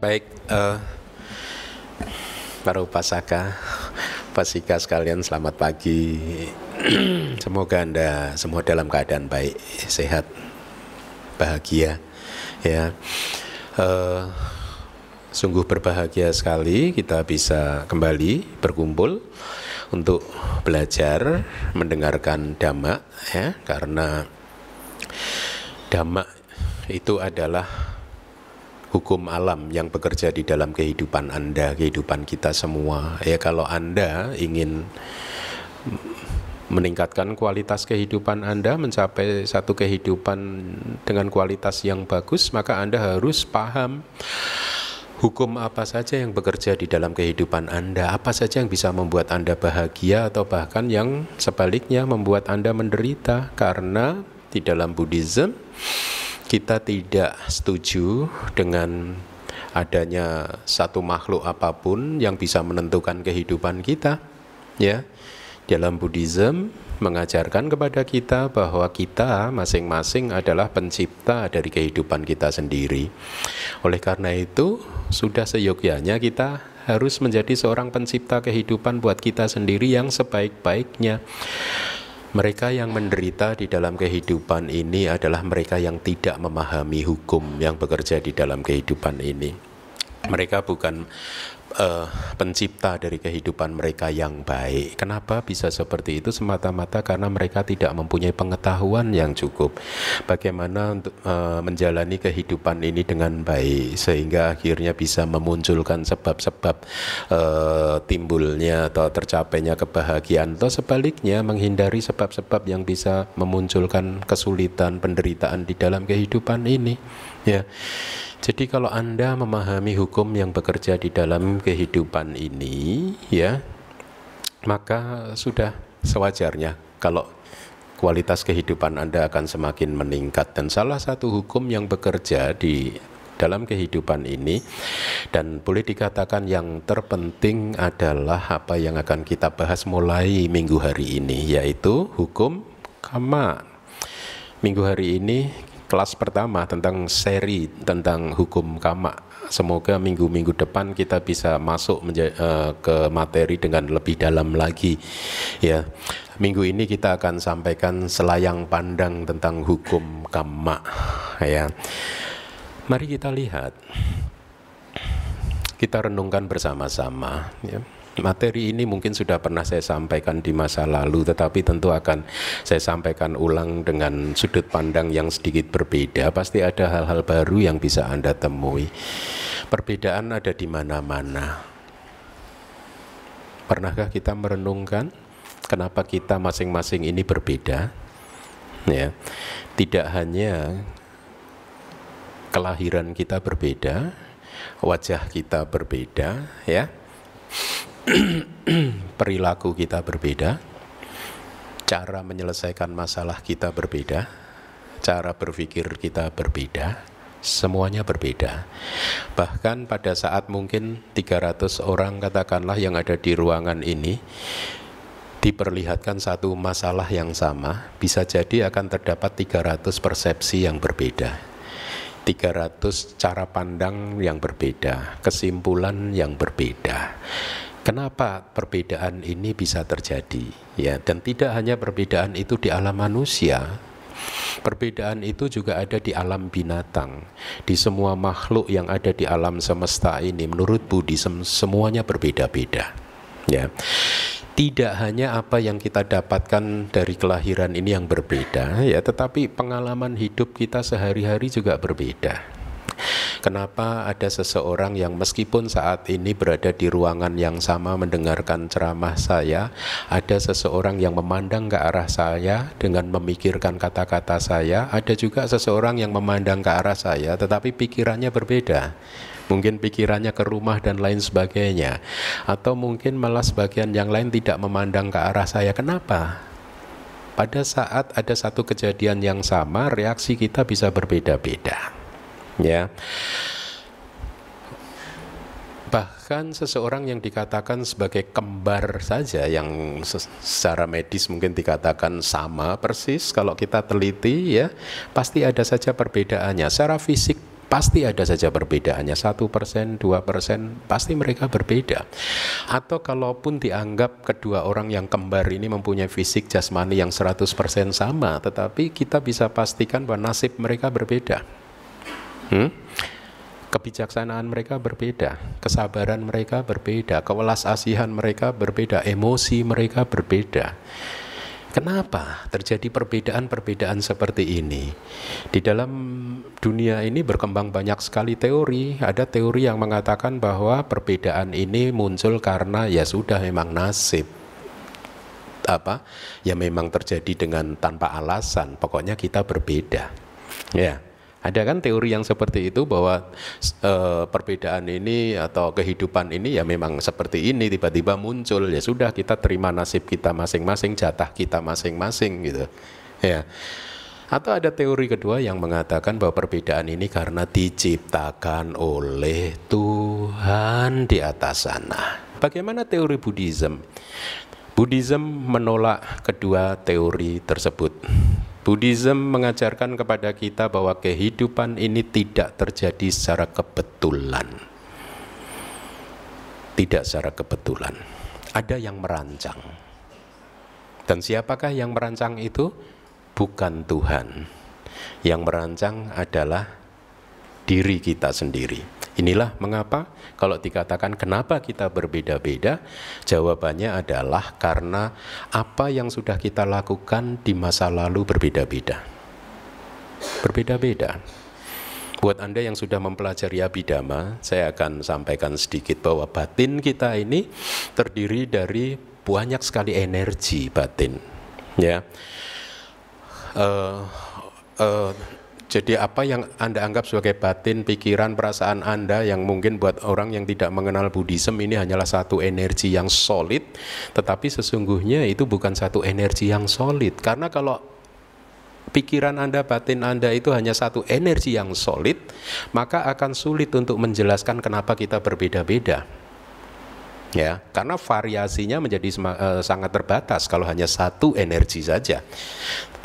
Baik, para upasaka, upasika sekalian, selamat pagi. Semoga Anda semua dalam keadaan baik, sehat, bahagia. Ya, sungguh berbahagia sekali kita bisa kembali berkumpul untuk belajar mendengarkan Dhamma, ya, karena Dhamma itu adalah hukum alam yang bekerja di dalam kehidupan Anda, kehidupan kita semua. Ya, kalau Anda ingin meningkatkan kualitas kehidupan Anda, mencapai satu kehidupan dengan kualitas yang bagus, maka Anda harus paham hukum apa saja yang bekerja di dalam kehidupan Anda, apa saja yang bisa membuat Anda bahagia atau bahkan yang sebaliknya membuat Anda menderita. Karena di dalam Buddhisme kita tidak setuju dengan adanya satu makhluk apapun yang bisa menentukan kehidupan kita. Ya, dalam Buddhisme mengajarkan kepada kita bahwa kita masing-masing adalah pencipta dari kehidupan kita sendiri. Oleh karena itu, sudah seyogyanya kita harus menjadi seorang pencipta kehidupan buat kita sendiri yang sebaik-baiknya. Mereka yang menderita di dalam kehidupan ini adalah mereka yang tidak memahami hukum yang bekerja di dalam kehidupan ini. Mereka bukan pencipta dari kehidupan mereka yang baik. Kenapa bisa seperti itu? Semata-mata karena mereka tidak mempunyai pengetahuan yang cukup. Bagaimana untuk menjalani kehidupan ini dengan baik, sehingga akhirnya bisa memunculkan sebab-sebab timbulnya atau tercapainya kebahagiaan, atau sebaliknya menghindari sebab-sebab yang bisa memunculkan kesulitan, penderitaan di dalam kehidupan ini. Ya. Jadi kalau Anda memahami hukum yang bekerja di dalam kehidupan ini, ya, maka sudah sewajarnya kalau kualitas kehidupan Anda akan semakin meningkat. Dan salah satu hukum yang bekerja di dalam kehidupan ini, dan boleh dikatakan yang terpenting, adalah apa yang akan kita bahas mulai minggu hari ini, yaitu hukum kamma. Minggu hari ini kelas pertama tentang seri tentang hukum kamma. Semoga minggu-minggu depan kita bisa masuk ke materi dengan lebih dalam lagi. Ya, minggu ini kita akan sampaikan selayang pandang tentang hukum kamma. Ya, mari kita lihat, kita renungkan bersama-sama. Ya. Materi ini mungkin sudah pernah saya sampaikan di masa lalu, tetapi tentu akan saya sampaikan ulang dengan sudut pandang yang sedikit berbeda. Pasti ada hal-hal baru yang bisa Anda temui. Perbedaan ada di mana-mana. Pernahkah kita merenungkan kenapa kita masing-masing ini berbeda? Ya, tidak hanya kelahiran kita berbeda, wajah kita berbeda, ya. Perilaku kita berbeda, cara menyelesaikan masalah kita berbeda, cara berpikir kita berbeda, semuanya berbeda. Bahkan pada saat mungkin 300 orang katakanlah yang ada di ruangan ini diperlihatkan satu masalah yang sama, bisa jadi akan terdapat 300 persepsi yang berbeda, 300 cara pandang yang berbeda, kesimpulan yang berbeda. Kenapa perbedaan ini bisa terjadi? Ya, dan tidak hanya perbedaan itu di alam manusia. Perbedaan itu juga ada di alam binatang. Di semua makhluk yang ada di alam semesta ini, menurut Buddhisme, semuanya berbeda-beda. Ya. Tidak hanya apa yang kita dapatkan dari kelahiran ini yang berbeda, ya, tetapi pengalaman hidup kita sehari-hari juga berbeda. Kenapa ada seseorang yang meskipun saat ini berada di ruangan yang sama mendengarkan ceramah saya, ada seseorang yang memandang ke arah saya dengan memikirkan kata-kata saya, ada juga seseorang yang memandang ke arah saya tetapi pikirannya berbeda. Mungkin pikirannya ke rumah dan lain sebagainya. Atau mungkin malah sebagian yang lain tidak memandang ke arah saya. Kenapa? Pada saat ada satu kejadian yang sama, reaksi kita bisa berbeda-beda. Ya. Bahkan seseorang yang dikatakan sebagai kembar saja, yang secara medis mungkin dikatakan sama persis, kalau kita teliti, ya, pasti ada saja perbedaannya. Secara fisik Pasti ada saja perbedaannya, 1%, 2%, pasti mereka berbeda. Atau kalaupun dianggap kedua orang yang kembar ini mempunyai fisik jasmani yang 100% sama, tetapi kita bisa pastikan bahwa nasib mereka berbeda. Kebijaksanaan mereka berbeda, kesabaran mereka berbeda, kewelasasihan mereka berbeda, emosi mereka berbeda. Kenapa terjadi perbedaan-perbedaan seperti ini? Di dalam dunia ini berkembang banyak sekali teori. Ada teori yang mengatakan bahwa perbedaan ini muncul karena ya sudah memang nasib. Apa? Ya memang terjadi dengan tanpa alasan. Pokoknya kita berbeda. Ya. Ada kan teori yang seperti itu bahwa perbedaan ini atau kehidupan ini ya memang seperti ini, tiba-tiba muncul, ya sudah kita terima nasib kita masing-masing, jatah kita masing-masing gitu. Ya. Atau ada teori kedua yang mengatakan bahwa perbedaan ini karena diciptakan oleh Tuhan di atas sana. Bagaimana teori Buddhisme? Buddhisme menolak kedua teori tersebut. Buddhisme mengajarkan kepada kita bahwa kehidupan ini tidak terjadi secara kebetulan. Tidak secara kebetulan. Ada yang merancang. Dan siapakah yang merancang itu? Bukan Tuhan. Yang merancang adalah diri kita sendiri. Inilah mengapa kalau dikatakan kenapa kita berbeda-beda, jawabannya adalah karena apa yang sudah kita lakukan di masa lalu berbeda-beda. Berbeda-beda. Buat Anda yang sudah mempelajari Abhidhamma, saya akan sampaikan sedikit bahwa batin kita ini terdiri dari banyak sekali energi batin. Ya. Jadi apa yang Anda anggap sebagai batin, pikiran, perasaan Anda yang mungkin buat orang yang tidak mengenal Buddhisme ini hanyalah satu energi yang solid, tetapi sesungguhnya itu bukan satu energi yang solid. Karena kalau pikiran Anda, batin Anda itu hanya satu energi yang solid, maka akan sulit untuk menjelaskan kenapa kita berbeda-beda. Ya, karena variasinya menjadi sangat terbatas kalau hanya satu energi saja.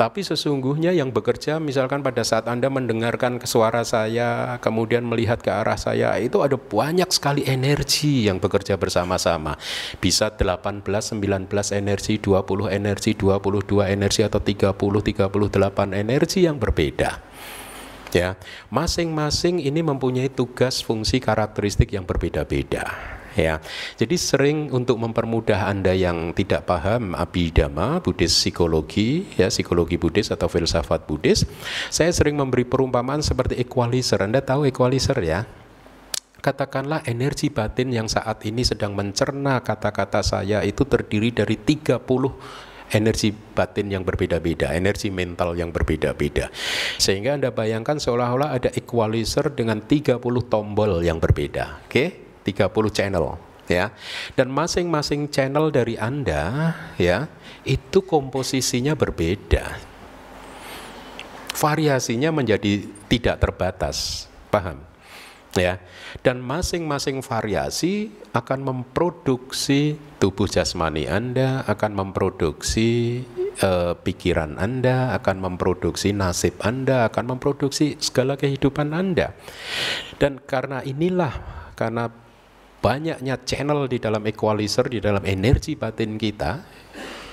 Tapi sesungguhnya yang bekerja, misalkan pada saat Anda mendengarkan suara saya, kemudian melihat ke arah saya, itu ada banyak sekali energi yang bekerja bersama-sama. Bisa 18, 19 energi, 20 energi, 22 energi, atau 30, 38 energi yang berbeda. Ya, masing-masing ini mempunyai tugas, fungsi, karakteristik yang berbeda-beda. Ya, jadi sering untuk mempermudah Anda yang tidak paham Abhidhamma, Buddhis psikologi, ya psikologi Buddhis atau filsafat Buddhis, saya sering memberi perumpamaan seperti equalizer. Anda tahu equalizer ya? Katakanlah energi batin yang saat ini sedang mencerna kata-kata saya itu terdiri dari 30 energi batin yang berbeda-beda, energi mental yang berbeda-beda. Sehingga Anda bayangkan seolah-olah ada equalizer dengan 30 tombol yang berbeda. Oke? 30 channel ya. Dan masing-masing channel dari Anda ya, itu komposisinya berbeda. Variasinya menjadi tidak terbatas, paham? Ya. Dan masing-masing variasi akan memproduksi tubuh jasmani Anda, akan memproduksi pikiran Anda, akan memproduksi nasib Anda, akan memproduksi segala kehidupan Anda. Dan karena inilah, karena banyaknya channel di dalam equalizer, di dalam energi batin kita,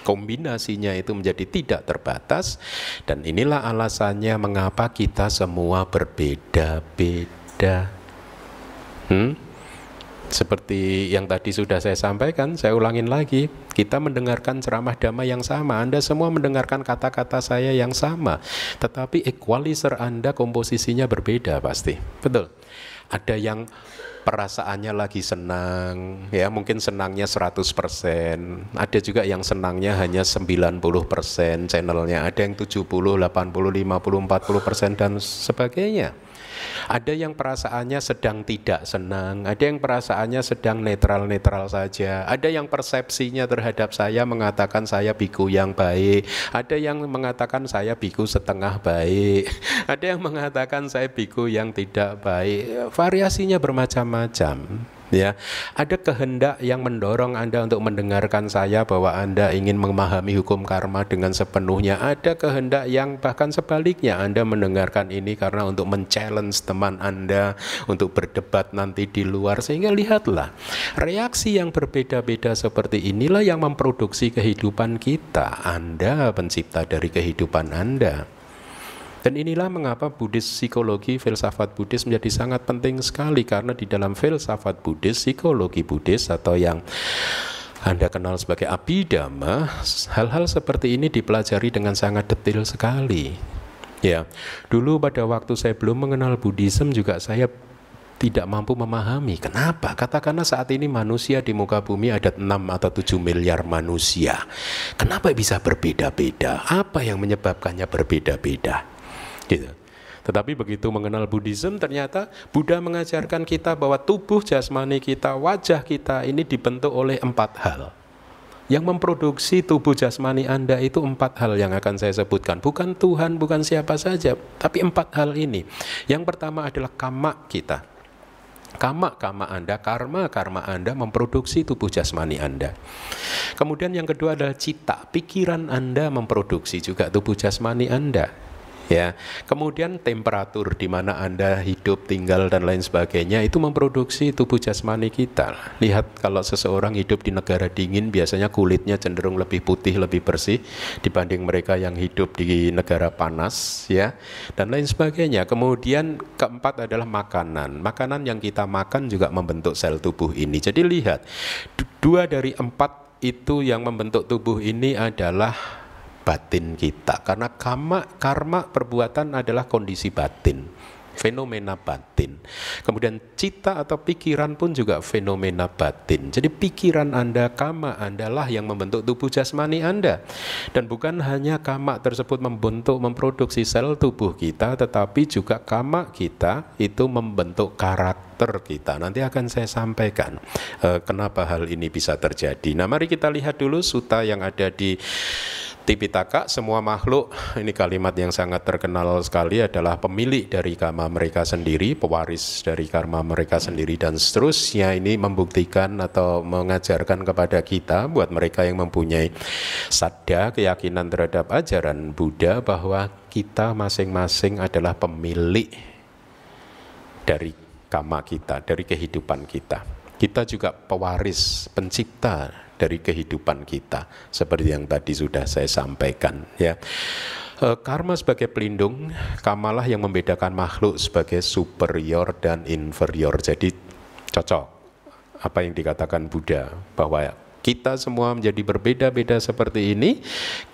kombinasinya itu menjadi tidak terbatas. Dan inilah alasannya mengapa kita semua berbeda-beda. Seperti yang tadi sudah saya sampaikan, saya ulangin lagi. Kita mendengarkan ceramah Dhamma yang sama, Anda semua mendengarkan kata-kata saya yang sama, tetapi equalizer Anda komposisinya berbeda pasti. Betul? Ada yang perasaannya lagi senang, ya mungkin senangnya 100%, ada juga yang senangnya hanya 90% channelnya, ada yang 70, 80, 50, 40% dan sebagainya. Ada yang perasaannya sedang tidak senang, ada yang perasaannya sedang netral-netral saja, ada yang persepsinya terhadap saya mengatakan saya biku yang baik, ada yang mengatakan saya biku setengah baik, ada yang mengatakan saya biku yang tidak baik, variasinya bermacam-macam. ya. Ada kehendak yang mendorong Anda untuk mendengarkan saya bahwa Anda ingin memahami hukum karma dengan sepenuhnya. Ada kehendak yang bahkan sebaliknya, Anda mendengarkan ini karena untuk men-challenge teman Anda, untuk berdebat nanti di luar. Sehingga lihatlah, reaksi yang berbeda-beda seperti inilah yang memproduksi kehidupan kita. Anda pencipta dari kehidupan Anda. Dan inilah mengapa Buddhis psikologi, filsafat Buddhis menjadi sangat penting sekali, karena di dalam filsafat Buddhis, psikologi Buddhis atau yang Anda kenal sebagai Abhidhamma, hal-hal seperti ini dipelajari dengan sangat detail sekali. Ya, dulu pada waktu saya belum mengenal Buddhisme juga saya tidak mampu memahami kenapa, katakanlah saat ini manusia di muka bumi ada 6 atau 7 miliar manusia. Kenapa bisa berbeda-beda? Apa yang menyebabkannya berbeda-beda? Gitu. Tetapi begitu mengenal Buddhisme, ternyata Buddha mengajarkan kita bahwa tubuh jasmani kita, wajah kita ini dibentuk oleh 4 hal. Yang memproduksi tubuh jasmani Anda itu 4 hal yang akan saya sebutkan. Bukan Tuhan, bukan siapa saja, tapi 4 hal ini. Yang pertama adalah kamma kita. Karma Anda memproduksi tubuh jasmani Anda. Kemudian yang kedua adalah cita, pikiran Anda memproduksi juga tubuh jasmani Anda. Ya, kemudian temperatur di mana Anda hidup, tinggal dan lain sebagainya itu memproduksi tubuh jasmani kita. Lihat kalau seseorang hidup di negara dingin, biasanya kulitnya cenderung lebih putih, lebih bersih dibanding mereka yang hidup di negara panas, ya, dan lain sebagainya. Kemudian keempat adalah makanan. Makanan yang kita makan juga membentuk sel tubuh ini. Jadi lihat, 2 dari 4 itu yang membentuk tubuh ini adalah batin kita, karena karma perbuatan adalah kondisi batin, fenomena batin. Kemudian cita atau pikiran pun juga fenomena batin. Jadi pikiran Anda, karma Anda lah yang membentuk tubuh jasmani Anda. Dan bukan hanya karma tersebut membentuk, memproduksi sel tubuh kita, tetapi juga karma kita itu membentuk karakter kita. Nanti akan saya sampaikan kenapa hal ini bisa terjadi. Nah, mari kita lihat dulu sutta yang ada di Tipitaka. Semua makhluk, ini kalimat yang sangat terkenal sekali, adalah pemilik dari karma mereka sendiri, pewaris dari karma mereka sendiri, dan seterusnya. Ini membuktikan atau mengajarkan kepada kita, buat mereka yang mempunyai sadda, keyakinan terhadap ajaran Buddha, bahwa kita masing-masing adalah pemilik dari karma kita, dari kehidupan kita. Kita juga pewaris, pencipta dari kehidupan kita, seperti yang tadi sudah saya sampaikan, ya. Karma sebagai pelindung, kamalah yang membedakan makhluk sebagai superior dan inferior. Jadi cocok apa yang dikatakan Buddha, bahwa kita semua menjadi berbeda-beda seperti ini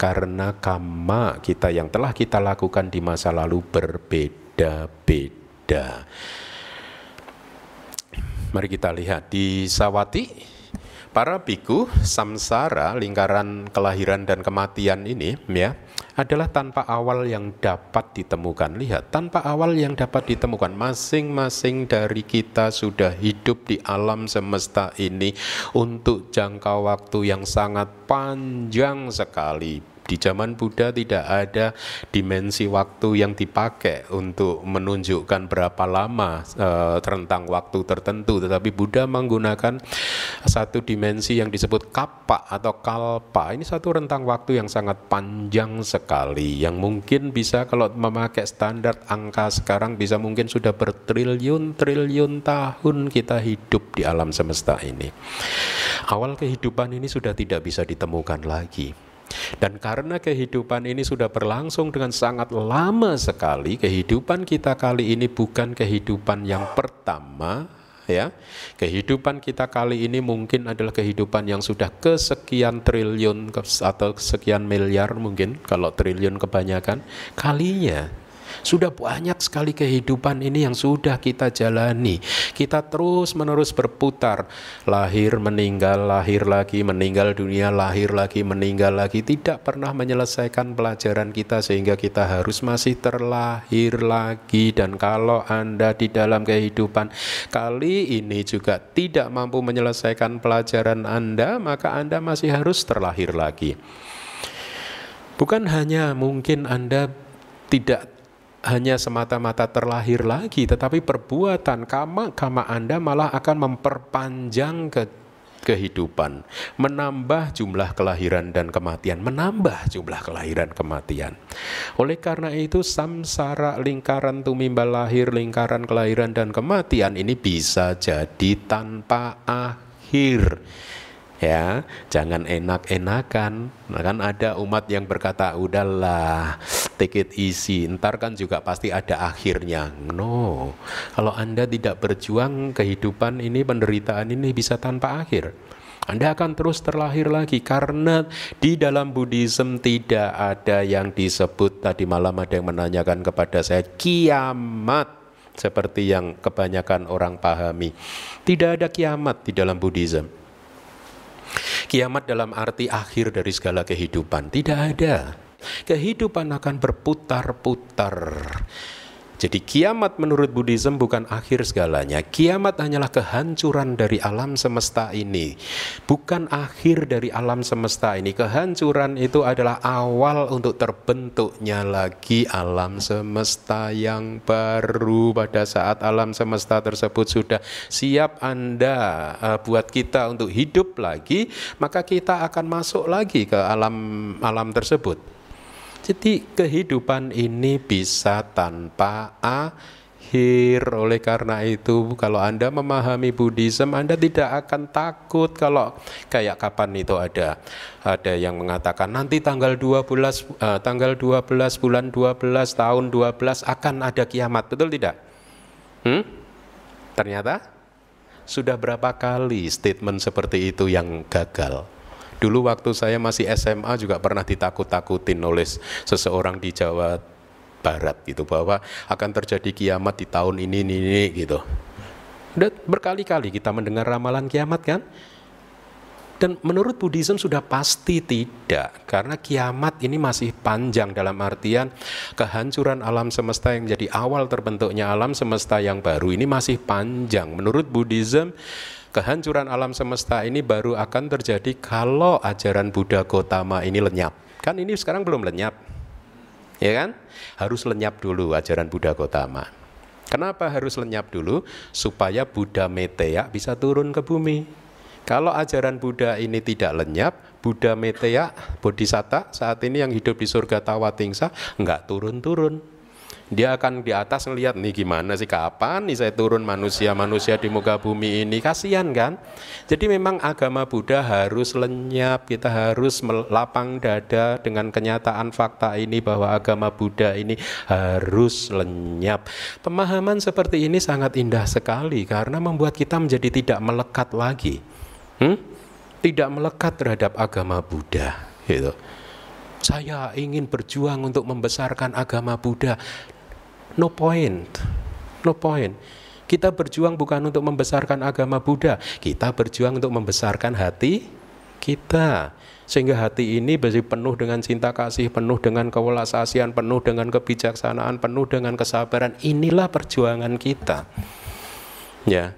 karena karma kita yang telah kita lakukan di masa lalu berbeda-beda. Mari kita lihat di Sawati. Para biku, samsara, lingkaran kelahiran dan kematian ini, ya, adalah tanpa awal yang dapat ditemukan. Lihat, tanpa awal yang dapat ditemukan. Masing-masing dari kita sudah hidup di alam semesta ini untuk jangka waktu yang sangat panjang sekali. Di zaman Buddha tidak ada dimensi waktu yang dipakai untuk menunjukkan berapa lama rentang waktu tertentu. Tetapi Buddha menggunakan satu dimensi yang disebut kapak atau kalpa. Ini satu rentang waktu yang sangat panjang sekali, yang mungkin bisa kalau memakai standar angka sekarang bisa mungkin sudah bertriliun-triliun tahun kita hidup di alam semesta ini. Awal kehidupan ini sudah tidak bisa ditemukan lagi. Dan karena kehidupan ini sudah berlangsung dengan sangat lama sekali, kehidupan kita kali ini bukan kehidupan yang pertama, ya. Kehidupan kita kali ini mungkin adalah kehidupan yang sudah kesekian triliun atau sekian miliar, mungkin kalau triliun kebanyakan kalinya. Sudah banyak sekali kehidupan ini yang sudah kita jalani. Kita terus menerus berputar, lahir, meninggal, lahir lagi, meninggal dunia, lahir lagi, meninggal lagi. Tidak pernah menyelesaikan pelajaran kita, sehingga kita harus masih terlahir lagi. Dan kalau Anda di dalam kehidupan kali ini juga tidak mampu menyelesaikan pelajaran Anda, maka Anda masih harus terlahir lagi. Bukan hanya mungkin Anda tidak hanya semata-mata terlahir lagi, tetapi perbuatan kamma Anda malah akan memperpanjang kehidupan, menambah jumlah kelahiran dan kematian, menambah jumlah kelahiran kematian. Oleh karena itu samsara, lingkaran tumimbal lahir, lingkaran kelahiran dan kematian ini bisa jadi tanpa akhir. Ya, jangan enak-enakan. Nah, kan ada umat yang berkata, udahlah, take it easy, ntar kan juga pasti ada akhirnya. No, kalau Anda tidak berjuang, kehidupan ini, penderitaan ini bisa tanpa akhir. Anda akan terus terlahir lagi, karena di dalam Buddhisme tidak ada yang disebut, tadi malam ada yang menanyakan kepada saya, kiamat, seperti yang kebanyakan orang pahami. Tidak ada kiamat di dalam Buddhisme. Kiamat dalam arti akhir dari segala kehidupan, tidak ada. Kehidupan akan berputar-putar. Jadi kiamat menurut Buddhisme bukan akhir segalanya. Kiamat hanyalah kehancuran dari alam semesta ini, bukan akhir dari alam semesta ini. Kehancuran itu adalah awal untuk terbentuknya lagi alam semesta yang baru. Pada saat alam semesta tersebut sudah siap Anda buat kita untuk hidup lagi, maka kita akan masuk lagi ke alam tersebut. Jadi kehidupan ini bisa tanpa akhir. Oleh karena itu kalau Anda memahami Buddhisme, Anda tidak akan takut kalau kayak kapan itu ada yang mengatakan nanti tanggal 12 bulan 12 tahun 12 akan ada kiamat. Betul tidak? Ternyata sudah berapa kali statement seperti itu yang gagal. Dulu waktu saya masih SMA juga pernah ditakut-takutin oleh seseorang di Jawa Barat gitu, bahwa akan terjadi kiamat di tahun ini gitu. Dan berkali-kali kita mendengar ramalan kiamat kan? Dan menurut Buddhisme sudah pasti tidak, karena kiamat ini masih panjang dalam artian kehancuran alam semesta yang menjadi awal terbentuknya alam semesta yang baru ini masih panjang. Menurut Buddhisme kehancuran alam semesta ini baru akan terjadi kalau ajaran Buddha Gautama ini lenyap. Kan ini sekarang belum lenyap, ya kan? Harus lenyap dulu ajaran Buddha Gautama. Kenapa harus lenyap dulu? Supaya Buddha Maitreya bisa turun ke bumi. Kalau ajaran Buddha ini tidak lenyap, Buddha Maitreya, Bodhisatta saat ini yang hidup di surga Tawatingsa nggak turun-turun. Dia akan di atas ngelihat nih gimana sih, kapan nih saya turun, manusia di muka bumi ini kasihan kan. Jadi memang agama Buddha harus lenyap, kita harus melapang dada dengan kenyataan fakta ini bahwa agama Buddha ini harus lenyap. Pemahaman seperti ini sangat indah sekali karena membuat kita menjadi tidak melekat lagi. Tidak melekat terhadap agama Buddha gitu. Saya ingin berjuang untuk membesarkan agama Buddha. No point. Kita berjuang bukan untuk membesarkan agama Buddha. Kita berjuang untuk membesarkan hati kita, sehingga hati ini penuh dengan cinta kasih, penuh dengan kewelas asihan, penuh dengan kebijaksanaan, penuh dengan kesabaran. Inilah perjuangan kita ya.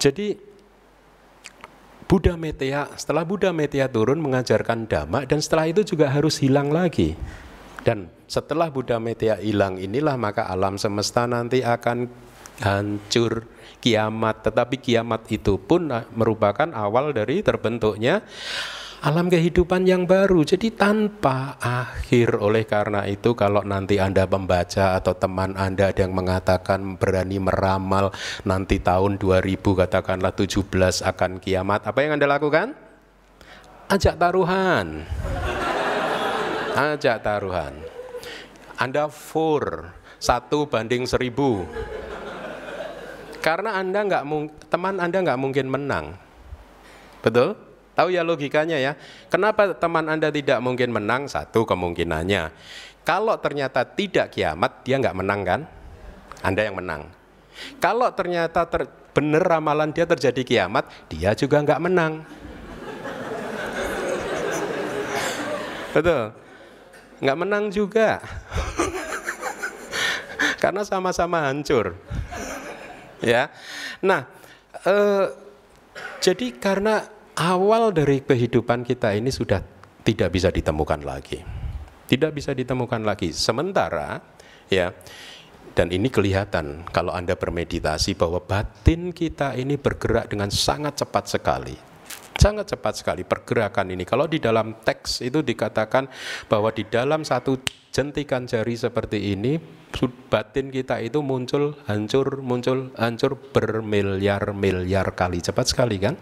Jadi Buddha Maitreya, setelah Buddha Maitreya turun mengajarkan Dhamma, dan setelah itu juga harus hilang lagi. Dan setelah Buddha Maitreya hilang inilah maka alam semesta nanti akan hancur, kiamat. Tetapi kiamat itu pun merupakan awal dari terbentuknya alam kehidupan yang baru, jadi tanpa akhir. Oleh karena itu kalau nanti Anda membaca atau teman Anda ada yang mengatakan berani meramal nanti tahun 2000 katakanlah 17 akan kiamat, apa yang Anda lakukan? Ajak taruhan. Anda 4:1 banding 1000, karena Anda teman Anda nggak mungkin menang. Betul? Tahu ya logikanya ya. Kenapa teman Anda tidak mungkin menang? Satu kemungkinannya, kalau ternyata tidak kiamat, dia nggak menang kan? Anda yang menang. Kalau ternyata benar ramalan dia terjadi kiamat, dia juga nggak menang. Betul? Nggak menang juga. Karena sama-sama hancur. Ya. Nah, jadi karena awal dari kehidupan kita ini sudah tidak bisa ditemukan lagi. Tidak bisa ditemukan lagi. Sementara ya, dan ini kelihatan kalau Anda bermeditasi bahwa batin kita ini bergerak dengan sangat cepat sekali. Sangat cepat sekali pergerakan ini. Kalau di dalam teks itu dikatakan bahwa di dalam satu jentikan jari seperti ini, batin kita itu muncul, hancur bermiliar-miliar kali. Cepat sekali kan?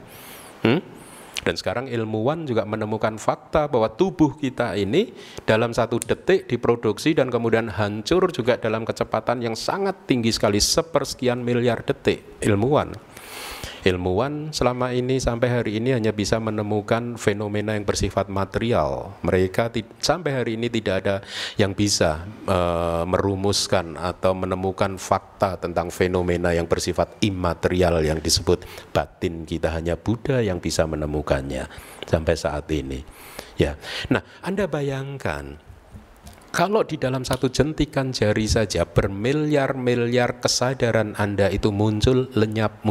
Dan sekarang ilmuwan juga menemukan fakta bahwa tubuh kita ini dalam satu detik diproduksi dan kemudian hancur juga dalam kecepatan yang sangat tinggi sekali, sepersekian miliar detik. Ilmuwan selama ini sampai hari ini hanya bisa menemukan fenomena yang bersifat material. Mereka sampai hari ini tidak ada yang bisa merumuskan atau menemukan fakta tentang fenomena yang bersifat imaterial yang disebut batin kita. Hanya Buddha yang bisa menemukannya sampai saat ini. Ya. Nah, Anda bayangkan kalau di dalam satu jentikan jari saja bermiliar-miliar kesadaran Anda itu muncul lenyap,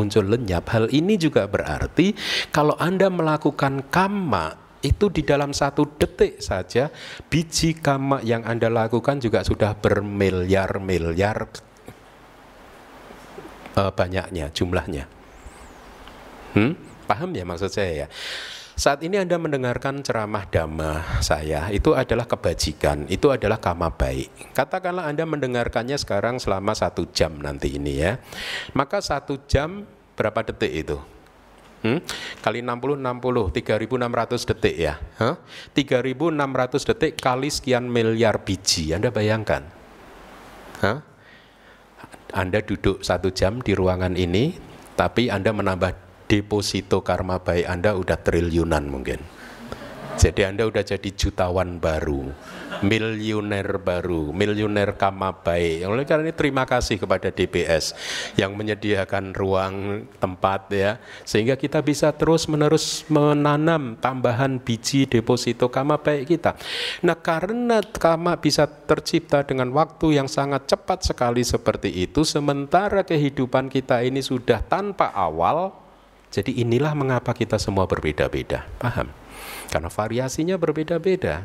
hal ini juga berarti kalau Anda melakukan kamma itu di dalam satu detik saja biji kamma yang Anda lakukan juga sudah bermiliar-miliar banyaknya jumlahnya. Paham ya maksud saya ya? Saat ini Anda mendengarkan ceramah Dhamma saya, itu adalah kebajikan, itu adalah kamma baik. Katakanlah Anda mendengarkannya sekarang selama 1 jam nanti ini ya. Maka 1 jam berapa detik itu? Kali 60, 3600 detik ya. 3600 detik kali sekian miliar biji, Anda bayangkan. Anda duduk 1 jam di ruangan ini, tapi Anda menambah deposito karma baik Anda udah triliunan mungkin. Jadi Anda udah jadi jutawan baru, miliuner karma baik. Oleh karena ini terima kasih kepada DPS yang menyediakan ruang tempat ya, sehingga kita bisa terus-menerus menanam tambahan biji deposito karma baik kita. Nah, karena karma bisa tercipta dengan waktu yang sangat cepat sekali seperti itu, sementara kehidupan kita ini sudah tanpa awal. Jadi inilah mengapa kita semua berbeda-beda, paham? Karena variasinya berbeda-beda.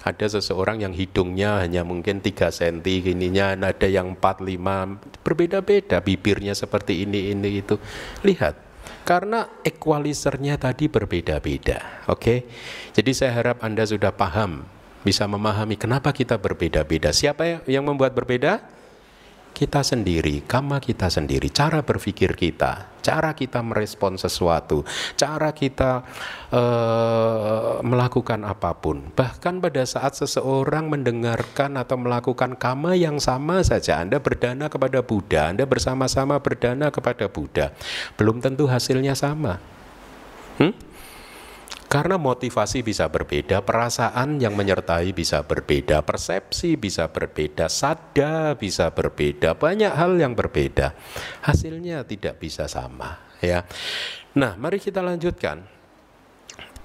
Ada seseorang yang hidungnya hanya mungkin 3 cm gininya, ada yang 4-5, berbeda-beda, bibirnya seperti ini, itu. Lihat, karena equalizernya tadi berbeda-beda, oke? Jadi saya harap Anda sudah paham, bisa memahami kenapa kita berbeda-beda. Siapa yang membuat berbeda? Kita sendiri, karma kita sendiri, cara berpikir kita, cara kita merespon sesuatu, cara kita melakukan apapun. Bahkan pada saat seseorang mendengarkan atau melakukan karma yang sama saja, Anda berdana kepada Buddha, Anda bersama-sama berdana kepada Buddha, belum tentu hasilnya sama. Karena motivasi bisa berbeda, perasaan yang menyertai bisa berbeda, persepsi bisa berbeda, sadar bisa berbeda, banyak hal yang berbeda. Hasilnya tidak bisa sama, ya. Nah, mari kita lanjutkan.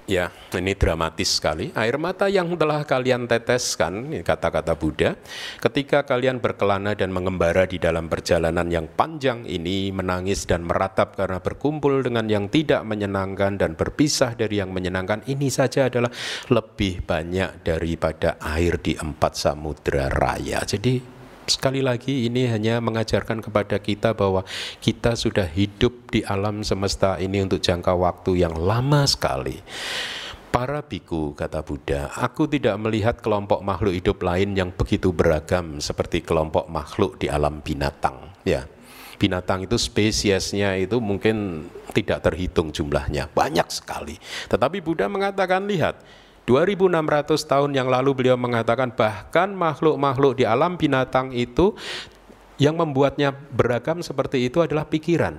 Ya, ini dramatis sekali. Air mata yang telah kalian teteskan, kata-kata Buddha, ketika kalian berkelana dan mengembara di dalam perjalanan yang panjang ini, menangis dan meratap karena berkumpul dengan yang tidak menyenangkan dan berpisah dari yang menyenangkan, ini saja adalah lebih banyak daripada air di 4 samudra raya. Jadi sekali lagi ini hanya mengajarkan kepada kita bahwa kita sudah hidup di alam semesta ini untuk jangka waktu yang lama sekali. Para biku, kata Buddha, aku tidak melihat kelompok makhluk hidup lain yang begitu beragam seperti kelompok makhluk di alam binatang. Ya, binatang itu spesiesnya itu mungkin tidak terhitung jumlahnya, banyak sekali. Tetapi Buddha mengatakan, lihat, 2600 tahun yang lalu beliau mengatakan bahkan makhluk-makhluk di alam binatang itu yang membuatnya beragam seperti itu adalah pikiran.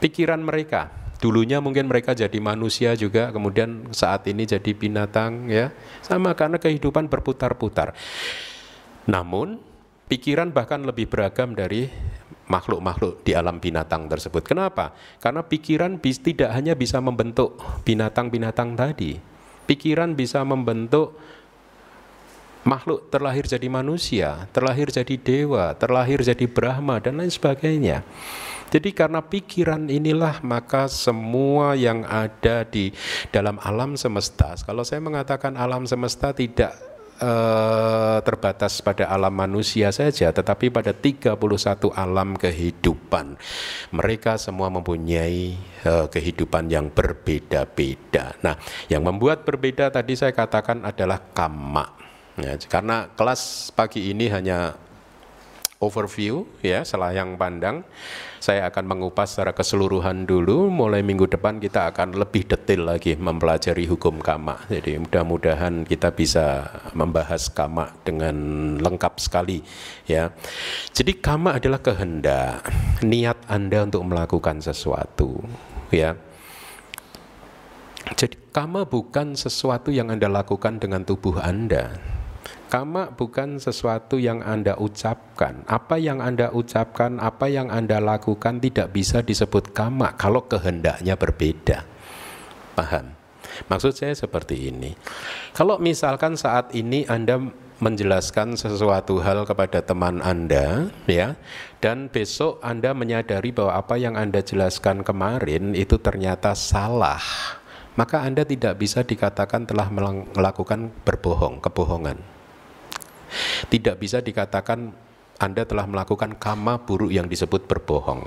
Pikiran mereka. Dulunya mungkin mereka jadi manusia juga, kemudian saat ini jadi binatang ya. Sama karena kehidupan berputar-putar. Namun pikiran bahkan lebih beragam dari makhluk-makhluk di alam binatang tersebut. Kenapa? Karena pikiran tidak hanya bisa membentuk binatang-binatang tadi. Pikiran bisa membentuk makhluk terlahir jadi manusia, terlahir jadi dewa, terlahir jadi Brahma, dan lain sebagainya. Jadi karena pikiran inilah maka semua yang ada di dalam alam semesta. Kalau saya mengatakan alam semesta tidak terbatas pada alam manusia saja, tetapi pada 31 alam kehidupan. Mereka semua mempunyai kehidupan yang berbeda-beda. Nah, yang membuat berbeda tadi saya katakan adalah kamma. Ya, karena kelas pagi ini hanya overview, ya, selayang pandang. Saya akan mengupas secara keseluruhan dulu. Mulai minggu depan kita akan lebih detail lagi mempelajari hukum kamma. Jadi mudah-mudahan kita bisa membahas kamma dengan lengkap sekali, ya. Jadi kamma adalah kehendak, niat Anda untuk melakukan sesuatu, ya. Jadi kamma bukan sesuatu yang Anda lakukan dengan tubuh Anda. Kamma bukan sesuatu yang Anda ucapkan. Apa yang Anda ucapkan, apa yang Anda lakukan tidak bisa disebut kamma kalau kehendaknya berbeda. Paham? Maksud saya seperti ini. Kalau misalkan saat ini Anda menjelaskan sesuatu hal kepada teman Anda, ya, dan besok Anda menyadari bahwa apa yang Anda jelaskan kemarin itu ternyata salah, maka Anda tidak bisa dikatakan telah melakukan berbohong, kebohongan. Tidak bisa dikatakan Anda telah melakukan kamma buruk yang disebut berbohong.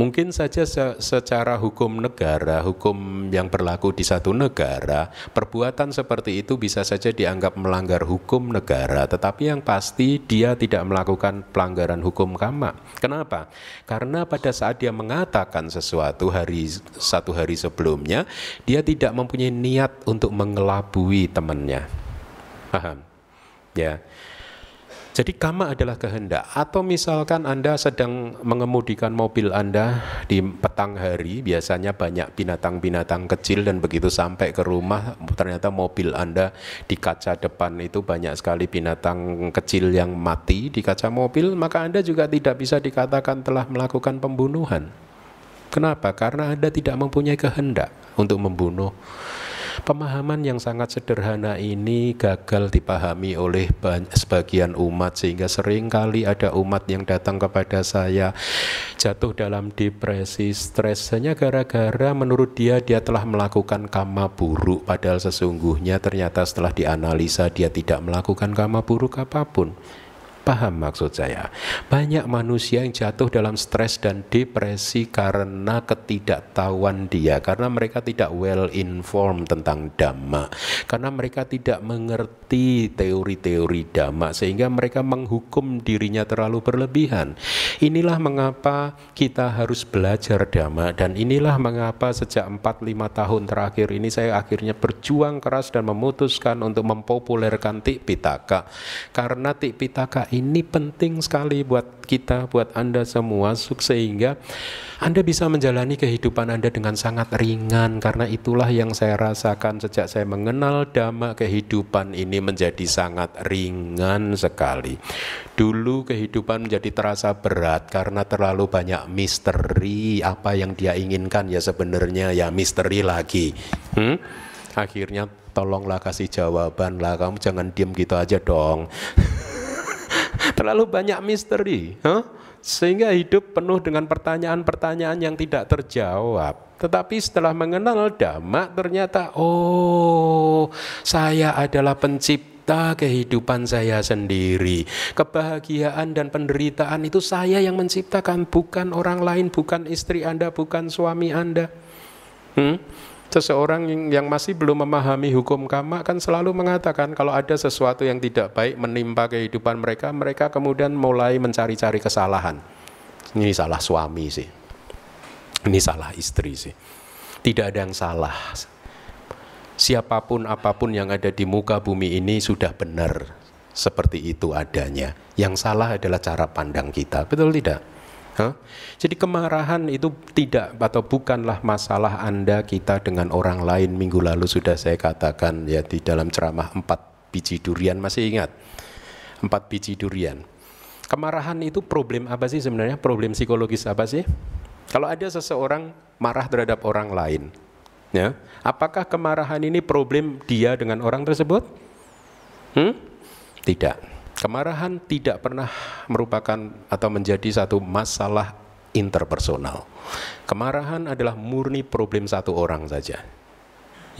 Mungkin saja secara hukum negara, hukum yang berlaku di satu negara, perbuatan seperti itu bisa saja dianggap melanggar hukum negara, tetapi yang pasti dia tidak melakukan pelanggaran hukum kamma. Kenapa? Karena pada saat dia mengatakan sesuatu satu hari sebelumnya, dia tidak mempunyai niat untuk mengelabui temannya. Paham? Ya. Jadi kamma adalah kehendak. Atau misalkan Anda sedang mengemudikan mobil Anda di petang hari, biasanya banyak binatang-binatang kecil, dan begitu sampai ke rumah ternyata mobil Anda di kaca depan itu banyak sekali binatang kecil yang mati di kaca mobil, maka Anda juga tidak bisa dikatakan telah melakukan pembunuhan. Kenapa? Karena Anda tidak mempunyai kehendak untuk membunuh. Pemahaman yang sangat sederhana ini gagal dipahami oleh sebagian umat, sehingga seringkali ada umat yang datang kepada saya jatuh dalam depresi, stres, hanya gara-gara menurut dia telah melakukan kamma buruk, padahal sesungguhnya ternyata setelah dianalisa dia tidak melakukan kamma buruk apapun. Paham maksud saya? Banyak manusia yang jatuh dalam stres dan depresi karena ketidaktahuan dia, karena mereka tidak well informed tentang Dhamma, karena mereka tidak mengerti teori-teori Dhamma, sehingga mereka menghukum dirinya terlalu berlebihan. Inilah mengapa kita harus belajar Dhamma, dan inilah mengapa sejak 4-5 tahun terakhir ini saya akhirnya berjuang keras dan memutuskan untuk mempopulerkan Tipitaka, karena Tipitaka ini penting sekali buat kita, buat Anda semua, sehingga Anda bisa menjalani kehidupan Anda dengan sangat ringan. Karena itulah yang saya rasakan sejak saya mengenal Dhamma, kehidupan ini menjadi sangat ringan sekali. Dulu kehidupan menjadi terasa berat karena terlalu banyak misteri. Apa yang dia inginkan ya sebenarnya ya misteri lagi. Akhirnya tolonglah kasih jawaban lah, kamu jangan diem gitu aja dong. Terlalu banyak misteri, sehingga hidup penuh dengan pertanyaan-pertanyaan yang tidak terjawab. Tetapi setelah mengenal Dhamma ternyata, oh, saya adalah pencipta kehidupan saya sendiri. Kebahagiaan dan penderitaan itu saya yang menciptakan, bukan orang lain, bukan istri Anda, bukan suami Anda. Seseorang yang masih belum memahami hukum kamma kan selalu mengatakan kalau ada sesuatu yang tidak baik menimpa kehidupan mereka, mereka kemudian mulai mencari-cari kesalahan. Ini salah suami sih, ini salah istri sih. Tidak ada yang salah. Siapapun apapun yang ada di muka bumi ini sudah benar seperti itu adanya. Yang salah adalah cara pandang kita, betul tidak? Jadi kemarahan itu tidak atau bukanlah masalah Anda kita dengan orang lain. Minggu lalu sudah saya katakan ya di dalam ceramah 4 biji durian, masih ingat? 4 biji durian. Kemarahan itu problem apa sih sebenarnya? Problem psikologis apa sih? Kalau ada seseorang marah terhadap orang lain, ya, apakah kemarahan ini problem dia dengan orang tersebut? Tidak. Kemarahan tidak pernah merupakan atau menjadi satu masalah interpersonal. Kemarahan adalah murni problem satu orang saja,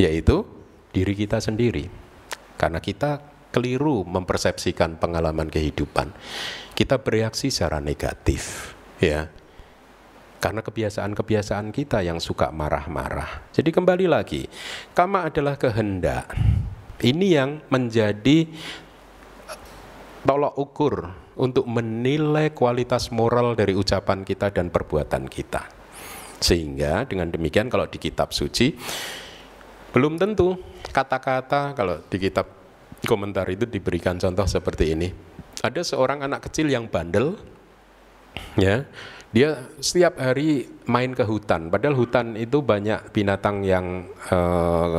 yaitu diri kita sendiri. Karena kita keliru mempersepsikan pengalaman kehidupan, kita bereaksi secara negatif, ya. Karena kebiasaan-kebiasaan kita yang suka marah-marah. Jadi kembali lagi, kamma adalah kehendak. Ini yang menjadi tolok ukur untuk menilai kualitas moral dari ucapan kita dan perbuatan kita. Sehingga dengan demikian kalau di kitab suci, belum tentu kata-kata, kalau di kitab komentar itu diberikan contoh seperti ini. Ada seorang anak kecil yang bandel, ya. Dia setiap hari main ke hutan, padahal hutan itu banyak binatang yang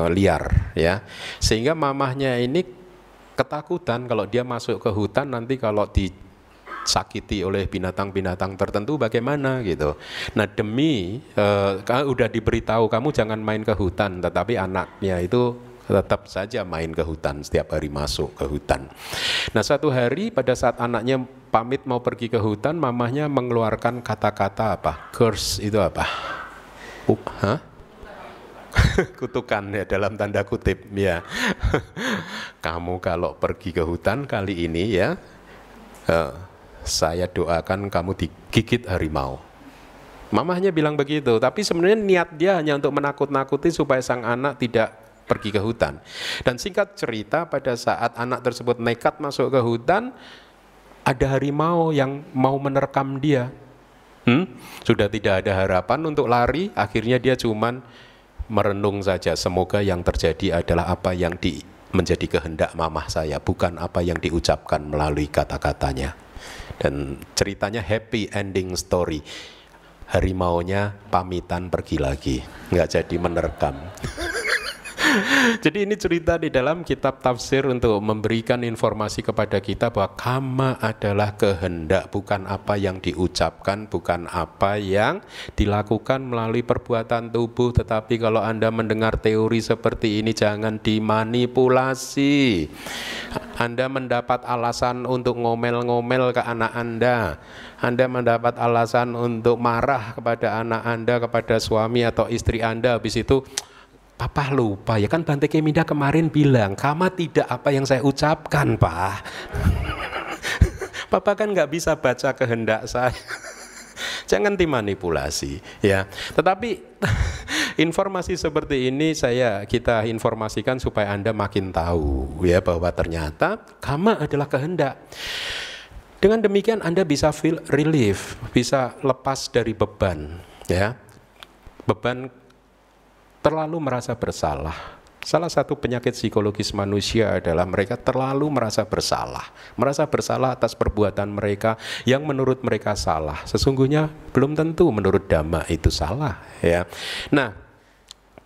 liar, ya. Sehingga mamahnya ini ketakutan kalau dia masuk ke hutan nanti kalau disakiti oleh binatang-binatang tertentu bagaimana gitu. Nah demi udah diberitahu kamu jangan main ke hutan, tetapi anaknya itu tetap saja main ke hutan, setiap hari masuk ke hutan. Nah suatu hari pada saat anaknya pamit mau pergi ke hutan, mamahnya mengeluarkan kata-kata apa? Curse itu apa? Kutukan, ya, dalam tanda kutip, ya. Kamu kalau pergi ke hutan kali ini, ya, saya doakan kamu digigit harimau. Mamahnya bilang begitu, tapi sebenarnya niat dia hanya untuk menakut-nakuti supaya sang anak tidak pergi ke hutan. Dan singkat cerita pada saat anak tersebut nekat masuk ke hutan, ada harimau yang mau menerkam dia. Sudah tidak ada harapan untuk lari, akhirnya dia cuman merenung saja. Semoga yang terjadi adalah apa yang menjadi kehendak mamah saya, bukan apa yang diucapkan melalui kata-katanya. Dan ceritanya happy ending story. Harimaunya pamitan pergi lagi, nggak jadi menerkam. Jadi ini cerita di dalam kitab tafsir untuk memberikan informasi kepada kita bahwa kamma adalah kehendak, bukan apa yang diucapkan, bukan apa yang dilakukan melalui perbuatan tubuh. Tetapi kalau Anda mendengar teori seperti ini, jangan dimanipulasi. Anda mendapat alasan untuk ngomel-ngomel ke anak Anda. Anda mendapat alasan untuk marah kepada anak Anda, kepada suami atau istri Anda. Habis itu, Papa lupa, ya kan Bante Keminda kemarin bilang, kamma tidak apa yang saya ucapkan, Pak. Papa kan nggak bisa baca kehendak saya. Jangan dimanipulasi, ya. Tetapi informasi seperti ini kita informasikan supaya Anda makin tahu, ya, bahwa ternyata kamma adalah kehendak. Dengan demikian Anda bisa feel relief, bisa lepas dari beban, ya. Beban terlalu merasa bersalah. Salah satu penyakit psikologis manusia adalah mereka terlalu merasa bersalah. Merasa bersalah atas perbuatan mereka yang menurut mereka salah. Sesungguhnya belum tentu menurut Dhamma itu salah, ya. Nah,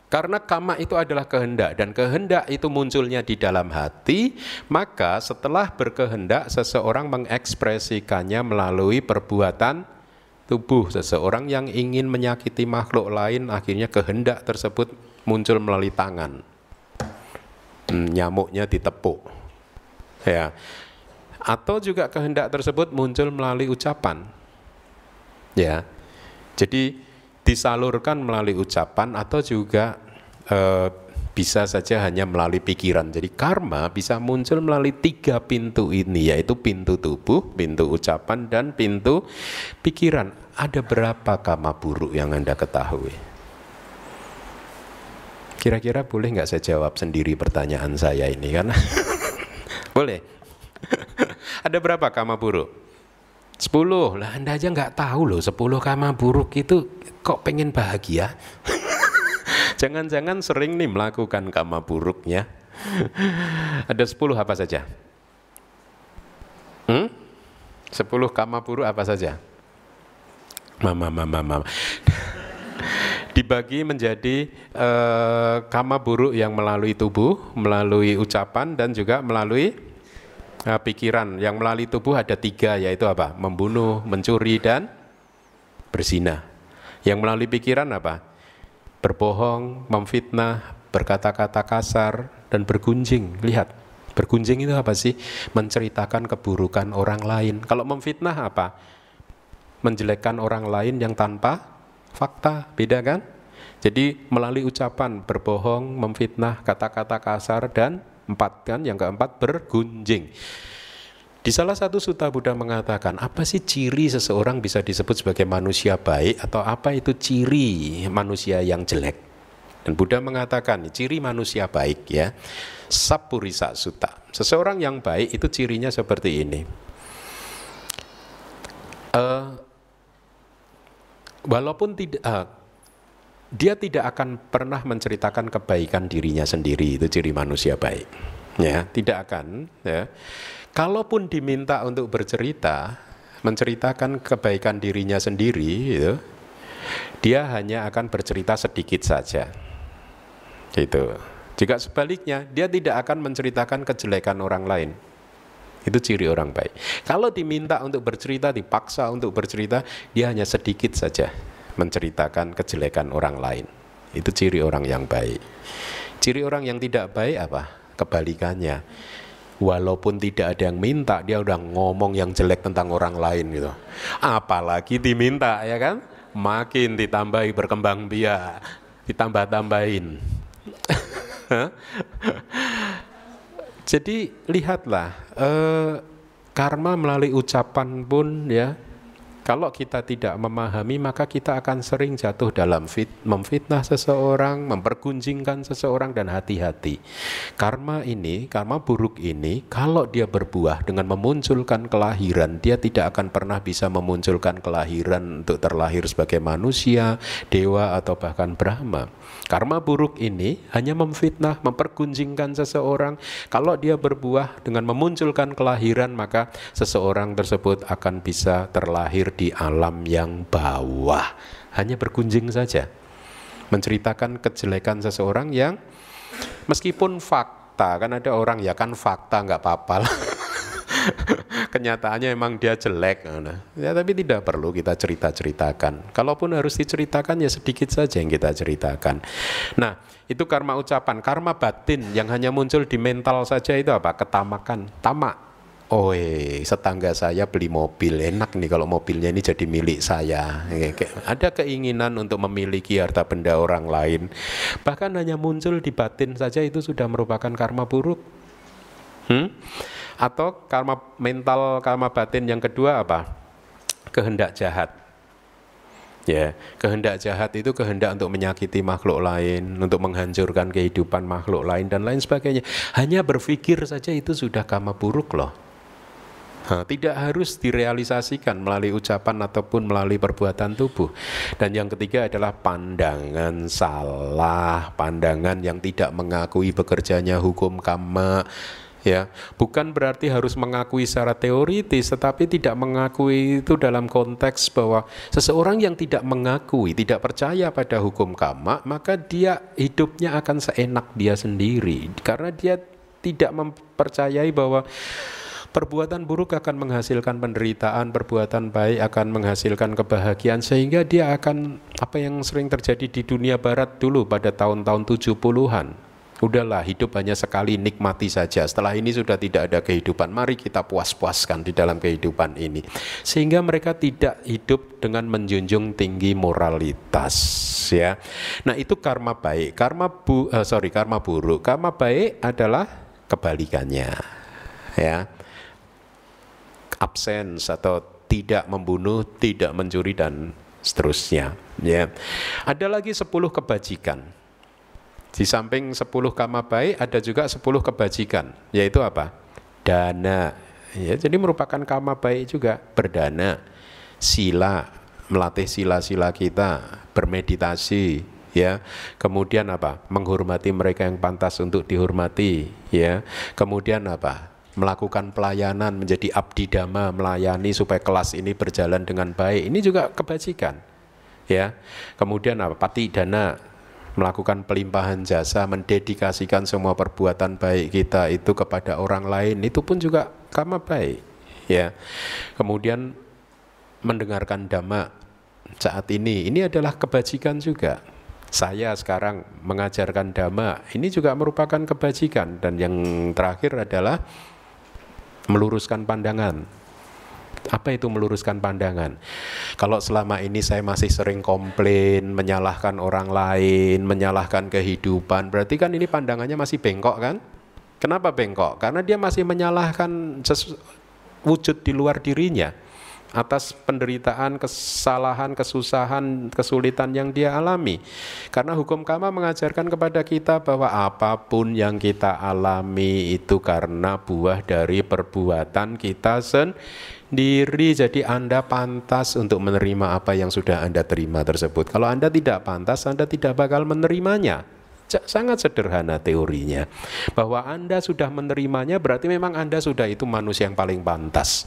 karena kamma itu adalah kehendak dan kehendak itu munculnya di dalam hati, maka setelah berkehendak seseorang mengekspresikannya melalui perbuatan tubuh. Seseorang yang ingin menyakiti makhluk lain, akhirnya kehendak tersebut muncul melalui tangan. Nyamuknya ditepuk, ya. Atau juga kehendak tersebut muncul melalui ucapan, ya. Jadi disalurkan melalui ucapan atau juga bisa saja hanya melalui pikiran. Jadi karma bisa muncul melalui tiga pintu ini, yaitu pintu tubuh, pintu ucapan, dan pintu pikiran. Ada berapa kamma buruk yang Anda ketahui? Kira-kira boleh nggak saya jawab sendiri pertanyaan saya ini? Karena boleh. Ada berapa kamma buruk? 10. Lah Anda aja nggak tahu loh 10 kamma buruk itu. Kok pengen bahagia? Jangan-jangan sering nih melakukan kamma buruknya. Ada 10 apa saja? 10 kamma buruk apa saja? Mama. Dibagi menjadi kamma buruk yang melalui tubuh, melalui ucapan, dan juga melalui pikiran. Yang melalui tubuh ada 3, yaitu apa? Membunuh, mencuri, dan berzina. Yang melalui pikiran apa? Berbohong, memfitnah, berkata-kata kasar, dan bergunjing. Lihat, bergunjing itu apa sih? Menceritakan keburukan orang lain. Kalau memfitnah apa? menjelekkan orang lain yang tanpa fakta, beda kan? Jadi melalui ucapan, berbohong, memfitnah, kata-kata kasar, dan empat kan, yang keempat bergunjing. Di salah satu sutta Buddha mengatakan, apa sih ciri seseorang bisa disebut sebagai manusia baik, atau apa itu ciri manusia yang jelek? Dan Buddha mengatakan, ciri manusia baik ya, Sappurisa Sutta. Seseorang yang baik itu cirinya seperti ini. Walaupun tidak, dia tidak akan pernah menceritakan kebaikan dirinya sendiri, itu ciri manusia baik. Ya, tidak akan. Ya. Kalaupun diminta untuk bercerita, menceritakan kebaikan dirinya sendiri, gitu, dia hanya akan bercerita sedikit saja. Gitu. Jika sebaliknya, dia tidak akan menceritakan kejelekan orang lain. Itu ciri orang baik. Kalau diminta untuk bercerita, dipaksa untuk bercerita, dia hanya sedikit saja menceritakan kejelekan orang lain. Itu ciri orang yang baik. Ciri orang yang tidak baik apa? Kebalikannya. Walaupun tidak ada yang minta, dia udah ngomong yang jelek tentang orang lain gitu. Apalagi diminta, ya kan? Makin ditambahi berkembang biak, ditambah-tambahin. Jadi lihatlah, karma melalui ucapan pun ya. Kalau kita tidak memahami, maka kita akan sering jatuh dalam memfitnah seseorang, mempergunjingkan seseorang, dan hati-hati. Karma ini, karma buruk ini, kalau dia berbuah dengan memunculkan kelahiran, dia tidak akan pernah bisa memunculkan kelahiran untuk terlahir sebagai manusia, dewa, atau bahkan Brahma. Karma buruk ini hanya memfitnah, mempergunjingkan seseorang. Kalau dia berbuah dengan memunculkan kelahiran, maka seseorang tersebut akan bisa terlahir di alam yang bawah. Hanya bergunjing saja, menceritakan kejelekan seseorang yang meskipun fakta, kan ada orang ya kan fakta nggak apa-apa lah. Kenyataannya emang dia jelek, ya, tapi tidak perlu kita cerita-ceritakan. Kalaupun harus diceritakan ya sedikit saja yang kita ceritakan. Nah, itu karma ucapan. Karma batin yang hanya muncul di mental saja itu apa? Ketamakan, tamak. Oh, tetangga saya beli mobil, enak nih kalau mobilnya ini jadi milik saya. Ada keinginan untuk memiliki harta benda orang lain. Bahkan hanya muncul di batin saja itu sudah merupakan karma buruk. Atau karma mental, karma batin yang kedua apa? Kehendak jahat. Ya, kehendak jahat itu kehendak untuk menyakiti makhluk lain, untuk menghancurkan kehidupan makhluk lain dan lain sebagainya. Hanya berpikir saja itu sudah karma buruk loh. Tidak harus direalisasikan melalui ucapan ataupun melalui perbuatan tubuh. Dan yang ketiga adalah pandangan salah, pandangan yang tidak mengakui bekerjanya hukum kamma. Ya, bukan berarti harus mengakui secara teoritis, tetapi tidak mengakui itu dalam konteks bahwa seseorang yang tidak mengakui, tidak percaya pada hukum kamma, maka dia hidupnya akan seenak dia sendiri. Karena dia tidak mempercayai bahwa perbuatan buruk akan menghasilkan penderitaan, perbuatan baik akan menghasilkan kebahagiaan, sehingga dia akan, apa yang sering terjadi di dunia barat dulu pada tahun-tahun 70-an. Udahlah, hidup hanya sekali, nikmati saja. Setelah ini sudah tidak ada kehidupan, mari kita puas-puaskan di dalam kehidupan ini. Sehingga mereka tidak hidup dengan menjunjung tinggi moralitas, ya. Nah, itu karma baik. Karma buruk. Karma baik adalah kebalikannya, ya. Absen atau tidak membunuh, tidak mencuri, dan seterusnya. Ya. Ada lagi 10 kebajikan. Di samping 10 karma baik ada juga 10 kebajikan. Yaitu apa? Dana. Ya, jadi merupakan karma baik juga. Berdana, sila, melatih sila-sila kita, bermeditasi, ya. Kemudian apa? Menghormati mereka yang pantas untuk dihormati, ya. Kemudian apa? Melakukan pelayanan, menjadi abdi dhamma, melayani supaya kelas ini berjalan dengan baik. Ini juga kebajikan, ya. Kemudian apa? Patidana, melakukan pelimpahan jasa, mendedikasikan semua perbuatan baik kita itu kepada orang lain, itu pun juga karma baik, ya. Kemudian mendengarkan dhamma saat ini adalah kebajikan juga. Saya sekarang mengajarkan dhamma, ini juga merupakan kebajikan. Dan yang terakhir adalah meluruskan pandangan. Apa itu meluruskan pandangan? Kalau selama ini saya masih sering komplain, menyalahkan orang lain, menyalahkan kehidupan, berarti kan ini pandangannya masih bengkok kan? Kenapa bengkok? Karena dia masih menyalahkan wujud di luar dirinya atas penderitaan, kesalahan, kesusahan, kesulitan yang dia alami. Karena hukum kamma mengajarkan kepada kita bahwa apapun yang kita alami itu karena buah dari perbuatan kita sendiri. Jadi Anda pantas untuk menerima apa yang sudah Anda terima tersebut. Kalau Anda tidak pantas, Anda tidak bakal menerimanya. Sangat sederhana teorinya. Bahwa Anda sudah menerimanya berarti memang Anda sudah itu manusia yang paling pantas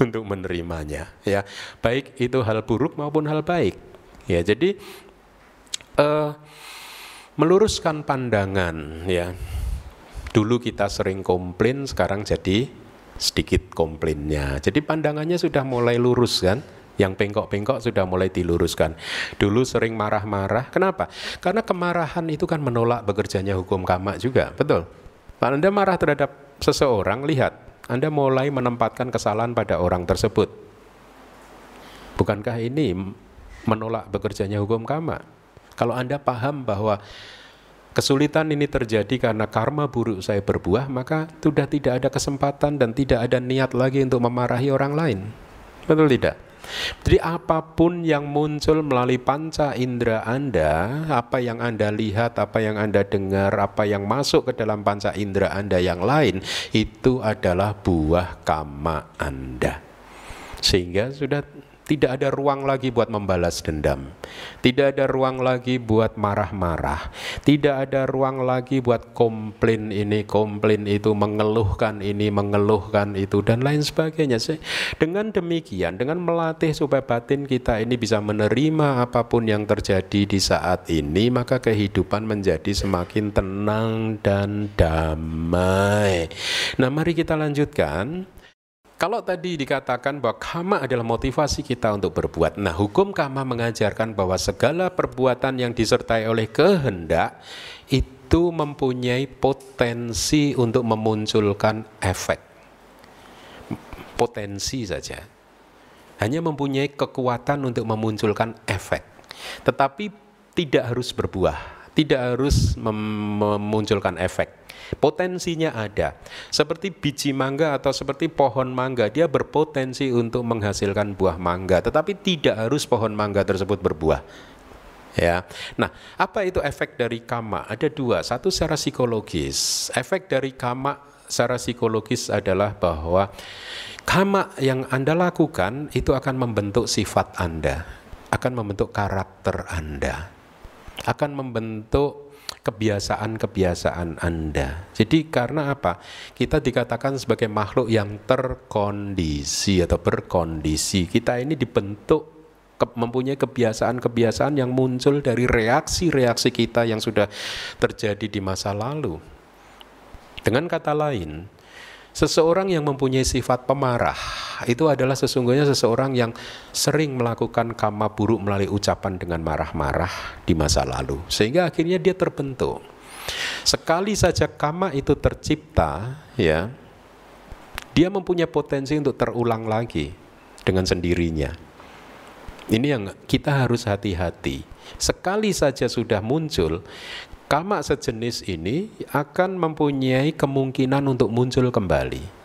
untuk menerimanya, ya. Baik itu hal buruk maupun hal baik. Ya, jadi meluruskan pandangan, ya. Dulu kita sering komplain, sekarang jadi sedikit komplainnya. Jadi pandangannya sudah mulai lurus kan? Yang bengkok-bengkok sudah mulai diluruskan. Dulu sering marah-marah, kenapa? Karena kemarahan itu kan menolak bekerjanya hukum kamma juga, betul? Anda marah terhadap seseorang, lihat, Anda mulai menempatkan kesalahan pada orang tersebut. Bukankah ini menolak bekerjanya hukum kamma? Kalau Anda paham bahwa kesulitan ini terjadi karena karma buruk saya berbuah, maka sudah tidak ada kesempatan dan tidak ada niat lagi untuk memarahi orang lain. Betul tidak? Jadi apapun yang muncul melalui panca indera Anda, apa yang Anda lihat, apa yang Anda dengar, apa yang masuk ke dalam panca indera Anda yang lain, itu adalah buah kamma Anda. Sehingga sudah tidak ada ruang lagi buat membalas dendam, tidak ada ruang lagi buat marah-marah, tidak ada ruang lagi buat komplain ini, komplain itu, mengeluhkan itu, dan lain sebagainya. Dengan demikian, dengan melatih supaya batin kita ini bisa menerima apapun yang terjadi di saat ini, maka kehidupan menjadi semakin tenang dan damai. Nah, mari kita lanjutkan. Kalau tadi dikatakan bahwa kamma adalah motivasi kita untuk berbuat, nah hukum kamma mengajarkan bahwa segala perbuatan yang disertai oleh kehendak itu mempunyai potensi untuk memunculkan efek. Potensi saja. Hanya mempunyai kekuatan untuk memunculkan efek. Tetapi tidak harus berbuah, tidak harus memunculkan efek. Potensinya ada. Seperti biji mangga atau seperti pohon mangga, dia berpotensi untuk menghasilkan buah mangga, tetapi tidak harus pohon mangga tersebut berbuah. Ya. Nah, apa itu efek dari kamma? Ada dua. Satu secara psikologis. Efek dari kamma secara psikologis adalah bahwa kamma yang Anda lakukan itu akan membentuk sifat Anda, akan membentuk karakter Anda, akan membentuk kebiasaan-kebiasaan Anda. Jadi karena apa? Kita dikatakan sebagai makhluk yang terkondisi atau berkondisi. Kita ini dibentuk mempunyai kebiasaan-kebiasaan yang muncul dari reaksi-reaksi kita yang sudah terjadi di masa lalu. Dengan kata lain, seseorang yang mempunyai sifat pemarah itu adalah sesungguhnya seseorang yang sering melakukan kamma buruk melalui ucapan dengan marah-marah di masa lalu. Sehingga akhirnya dia terbentuk. Sekali saja kamma itu tercipta, ya, dia mempunyai potensi untuk terulang lagi dengan sendirinya. Ini yang kita harus hati-hati. Sekali saja sudah muncul, kamma sejenis ini akan mempunyai kemungkinan untuk muncul kembali.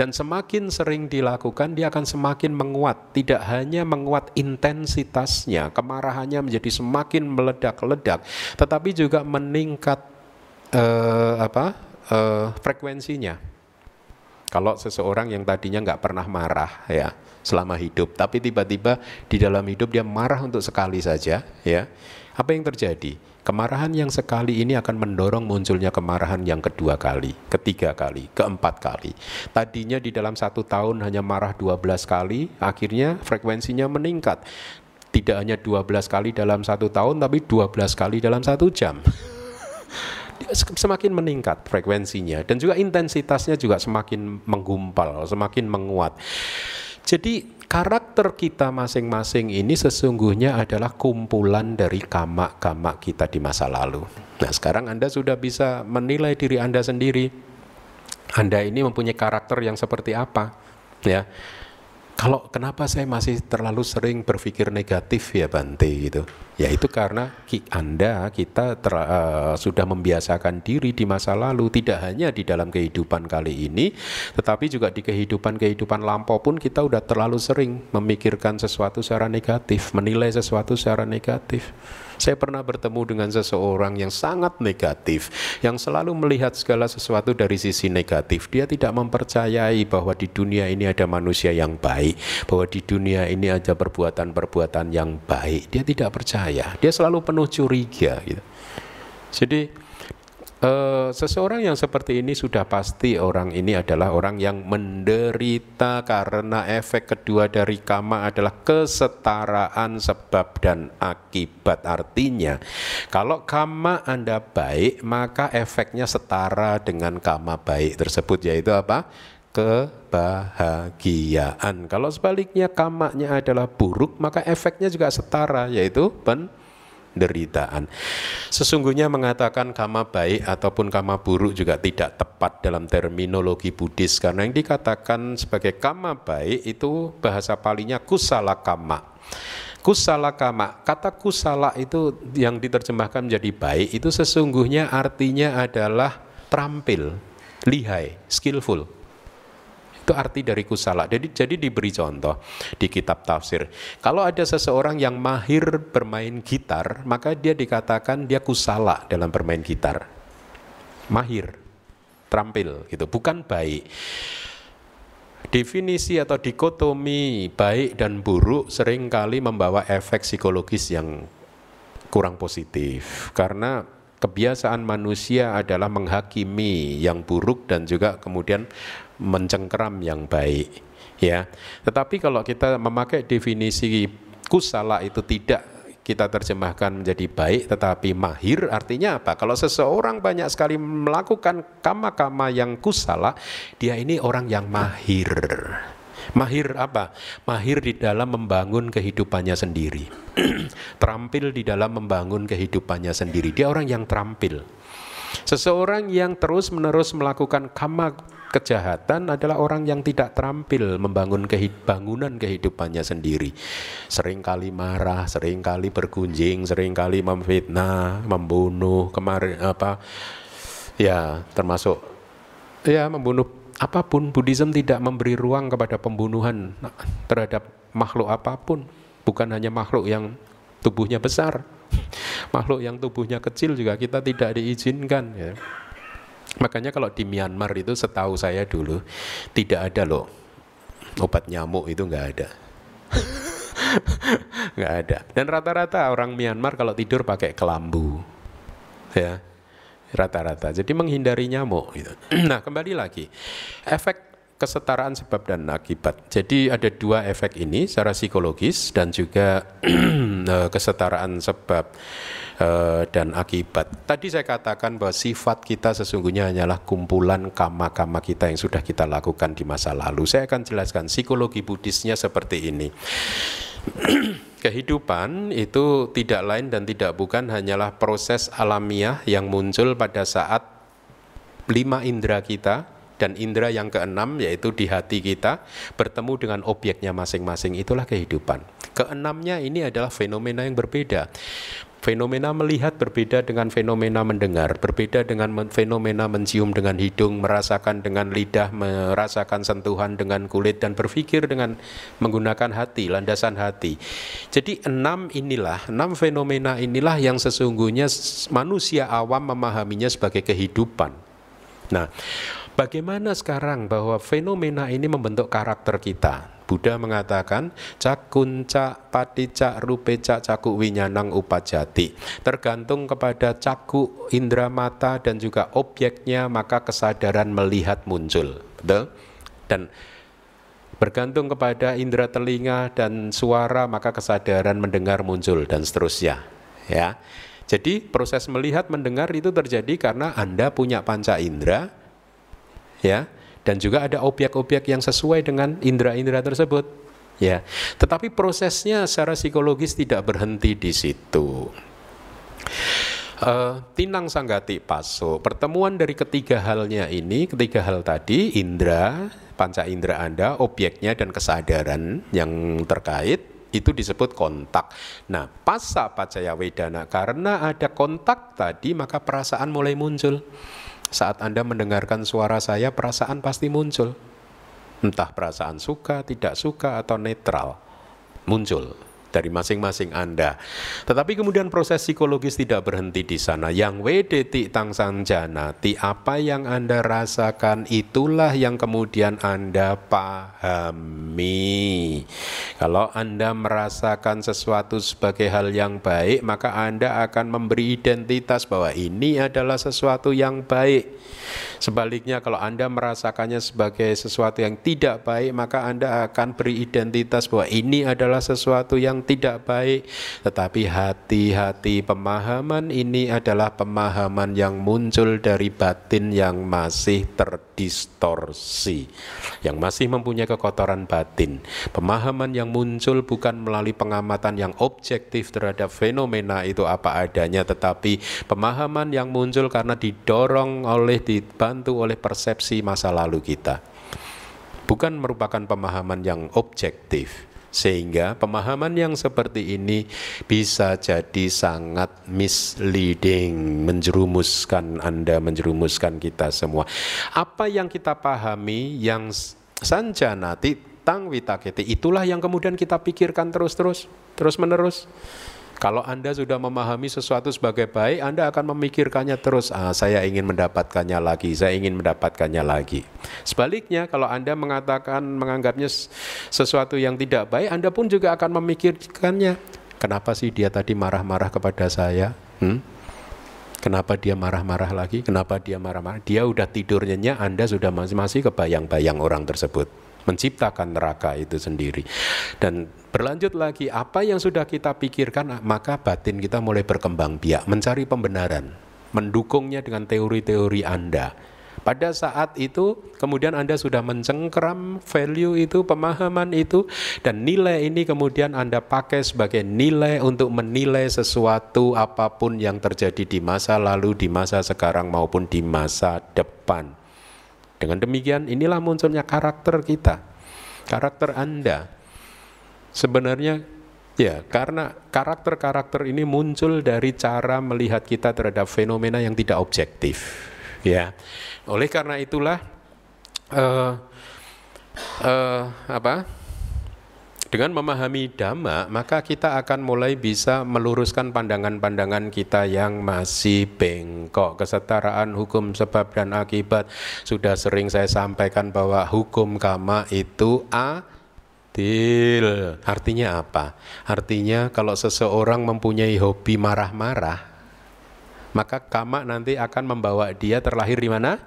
Dan semakin sering dilakukan, dia akan semakin menguat. Tidak hanya menguat intensitasnya, kemarahannya menjadi semakin meledak-ledak, tetapi juga meningkat frekuensinya. Kalau seseorang yang tadinya nggak pernah marah, ya, selama hidup, tapi tiba-tiba di dalam hidup dia marah untuk sekali saja, ya, apa yang terjadi? Kemarahan yang sekali ini akan mendorong munculnya kemarahan yang kedua kali, ketiga kali, keempat kali. Tadinya di dalam satu tahun hanya marah 12 kali, akhirnya frekuensinya meningkat. Tidak hanya 12 kali dalam satu tahun, tapi 12 kali dalam satu jam. Semakin meningkat frekuensinya, dan juga intensitasnya juga semakin menggumpal, semakin menguat. Jadi karakter kita masing-masing ini sesungguhnya adalah kumpulan dari kamma-kamma kita di masa lalu. Nah, sekarang Anda sudah bisa menilai diri Anda sendiri. Anda ini mempunyai karakter yang seperti apa? ya. Kalau kenapa saya masih terlalu sering berpikir negatif ya Bante gitu. Ya itu karena kita sudah membiasakan diri di masa lalu, tidak hanya di dalam kehidupan kali ini, tetapi juga di kehidupan lampau pun kita udah terlalu sering memikirkan sesuatu secara negatif, menilai sesuatu secara negatif. Saya pernah bertemu dengan seseorang yang sangat negatif, yang selalu melihat segala sesuatu dari sisi negatif. Dia tidak mempercayai bahwa di dunia ini ada manusia yang baik, bahwa di dunia ini ada perbuatan-perbuatan yang baik. Dia tidak percaya, dia selalu penuh curiga. Gitu. Jadi seseorang yang seperti ini sudah pasti orang ini adalah orang yang menderita karena efek kedua dari kamma adalah kesetaraan sebab dan akibat. Artinya kalau kamma Anda baik, maka efeknya setara dengan kamma baik tersebut, yaitu apa? Kebahagiaan. Kalau sebaliknya kammanya adalah buruk, maka efeknya juga setara, yaitu penderitaan. Sesungguhnya mengatakan kamma baik ataupun kamma buruk juga tidak tepat dalam terminologi Buddhis, karena yang dikatakan sebagai kamma baik itu bahasa palinya kusala kamma. Kusala kamma, kata kusala itu yang diterjemahkan menjadi baik itu sesungguhnya artinya adalah terampil, lihai, skillful. Itu arti dari kusala. Jadi diberi contoh di kitab tafsir. Kalau ada seseorang yang mahir bermain gitar, maka dia dikatakan dia kusala dalam bermain gitar. Mahir, terampil gitu, bukan baik. Definisi atau dikotomi baik dan buruk seringkali membawa efek psikologis yang kurang positif, karena kebiasaan manusia adalah menghakimi yang buruk dan juga kemudian mencengkeram yang baik, ya. Tetapi kalau kita memakai definisi kusala itu tidak kita terjemahkan menjadi baik, tetapi mahir, artinya apa? Kalau seseorang banyak sekali melakukan kamma-kamma yang kusala, dia ini orang yang mahir. Mahir apa? Mahir di dalam membangun kehidupannya sendiri. Terampil di dalam membangun kehidupannya sendiri. Dia orang yang terampil. Seseorang yang terus-menerus melakukan kamma kejahatan adalah orang yang tidak terampil membangun bangunan kehidupannya sendiri. Seringkali marah, seringkali bergunjing, seringkali memfitnah, membunuh, membunuh. Apapun, Buddhisme tidak memberi ruang kepada pembunuhan terhadap makhluk apapun. Bukan hanya makhluk yang tubuhnya besar, makhluk yang tubuhnya kecil juga kita tidak diizinkan. Ya. Makanya kalau di Myanmar itu setahu saya dulu tidak ada loh obat nyamuk, itu nggak ada. Nggak ada. Dan rata-rata orang Myanmar kalau tidur pakai kelambu. Ya. Rata-rata, jadi menghindari nyamuk gitu. Nah kembali lagi, efek kesetaraan sebab dan akibat. Jadi ada dua efek ini secara psikologis dan juga kesetaraan sebab dan akibat. Tadi saya katakan bahwa sifat kita sesungguhnya hanyalah kumpulan kamma-kamma kita yang sudah kita lakukan di masa lalu. Saya akan jelaskan psikologi Buddhisnya seperti ini. Kehidupan itu tidak lain dan tidak bukan hanyalah proses alamiah yang muncul pada saat 5 indera kita dan indera yang keenam yaitu di hati kita bertemu dengan objeknya masing-masing, itulah kehidupan. Keenamnya ini adalah fenomena yang berbeda. Fenomena melihat berbeda dengan fenomena mendengar, berbeda dengan fenomena mencium dengan hidung, merasakan dengan lidah, merasakan sentuhan dengan kulit, dan berpikir dengan menggunakan hati, landasan hati. Jadi enam fenomena inilah yang sesungguhnya manusia awam memahaminya sebagai kehidupan. Nah, bagaimana sekarang bahwa fenomena ini membentuk karakter kita? Buddha mengatakan cakunca paticca rupeca caku winyanang upajati. Tergantung kepada caku indera mata dan juga objeknya maka kesadaran melihat muncul. Betul? Dan bergantung kepada indera telinga dan suara maka kesadaran mendengar muncul dan seterusnya. Ya. Jadi proses melihat mendengar itu terjadi karena Anda punya panca indera. Ya. Dan juga ada objek-objek yang sesuai dengan indera-indera tersebut, ya. Tetapi prosesnya secara psikologis tidak berhenti di situ. Tinang sanggati paso. Pertemuan dari ketiga halnya ini, ketiga hal tadi, indera, panca indera Anda, objeknya dan kesadaran yang terkait, itu disebut kontak. Nah, pasa pacaya wedana, karena ada kontak tadi maka perasaan mulai muncul. Saat Anda mendengarkan suara saya, perasaan pasti muncul. Entah perasaan suka, tidak suka, atau netral, muncul dari masing-masing Anda. Tetapi kemudian proses psikologis tidak berhenti di sana. Yang wedeti tangsan janati, apa yang Anda rasakan itulah yang kemudian Anda pahami. Kalau Anda merasakan sesuatu sebagai hal yang baik, maka Anda akan memberi identitas bahwa ini adalah sesuatu yang baik. Sebaliknya, kalau Anda merasakannya sebagai sesuatu yang tidak baik, maka Anda akan beri identitas bahwa ini adalah sesuatu yang tidak baik. Tetapi hati-hati, pemahaman ini adalah pemahaman yang muncul dari batin yang masih terdistorsi, yang masih mempunyai kekotoran batin. Pemahaman yang muncul bukan melalui pengamatan yang objektif terhadap fenomena itu apa adanya, tetapi pemahaman yang muncul karena didorong oleh, dibantu oleh persepsi masa lalu kita. Bukan merupakan pemahaman yang objektif. Sehingga pemahaman yang seperti ini bisa jadi sangat misleading, menjerumuskan Anda, menjerumuskan kita semua. Apa yang kita pahami, yang sanjanati tang witaketi, itulah yang kemudian kita pikirkan terus-menerus. Kalau Anda sudah memahami sesuatu sebagai baik, Anda akan memikirkannya terus. Saya ingin mendapatkannya lagi, saya ingin mendapatkannya lagi. Sebaliknya, kalau Anda mengatakan, menganggapnya sesuatu yang tidak baik, Anda pun juga akan memikirkannya. Kenapa sih dia tadi marah-marah kepada saya? Kenapa dia marah-marah lagi? Kenapa dia marah-marah? Dia udah tidur nyenyak, Anda sudah masih kebayang-bayang orang tersebut. Menciptakan neraka itu sendiri. Dan berlanjut lagi, apa yang sudah kita pikirkan, maka batin kita mulai berkembang biak, mencari pembenaran, mendukungnya dengan teori-teori Anda. Pada saat itu, kemudian Anda sudah mencengkeram value itu, pemahaman itu, dan nilai ini kemudian Anda pakai sebagai nilai untuk menilai sesuatu apapun yang terjadi di masa lalu, di masa sekarang, maupun di masa depan. Dengan demikian inilah munculnya karakter kita, karakter Anda. Sebenarnya ya, karena karakter-karakter ini muncul dari cara melihat kita terhadap fenomena yang tidak objektif. Ya, oleh karena itulah dengan memahami Dhamma, maka kita akan mulai bisa meluruskan pandangan-pandangan kita yang masih bengkok. Kesetaraan hukum sebab dan akibat. Sudah sering saya sampaikan bahwa hukum kamma itu adil. Artinya apa? Artinya kalau seseorang mempunyai hobi marah-marah, maka kamma nanti akan membawa dia terlahir di mana?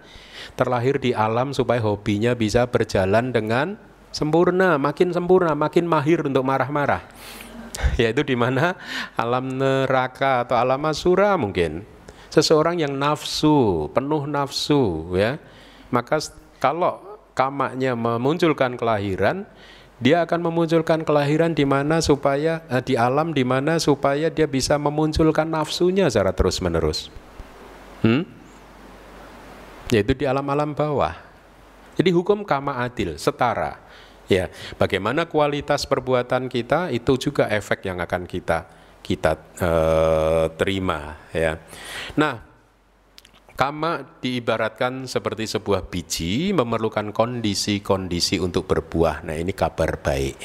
Terlahir di alam supaya hobinya bisa berjalan dengan sempurna, makin mahir untuk marah-marah. Yaitu di mana? Alam neraka atau alam asura mungkin. Seseorang yang nafsu, penuh nafsu, ya. Maka kalau kamanya memunculkan kelahiran, dia akan memunculkan kelahiran di mana supaya di alam di mana supaya dia bisa memunculkan nafsunya secara terus-menerus. Yaitu di alam-alam bawah. Jadi hukum kamma adil, setara. Ya, bagaimana kualitas perbuatan kita itu juga efek yang akan kita terima. Ya. Nah, kamma diibaratkan seperti sebuah biji memerlukan kondisi-kondisi untuk berbuah. Nah, ini kabar baik.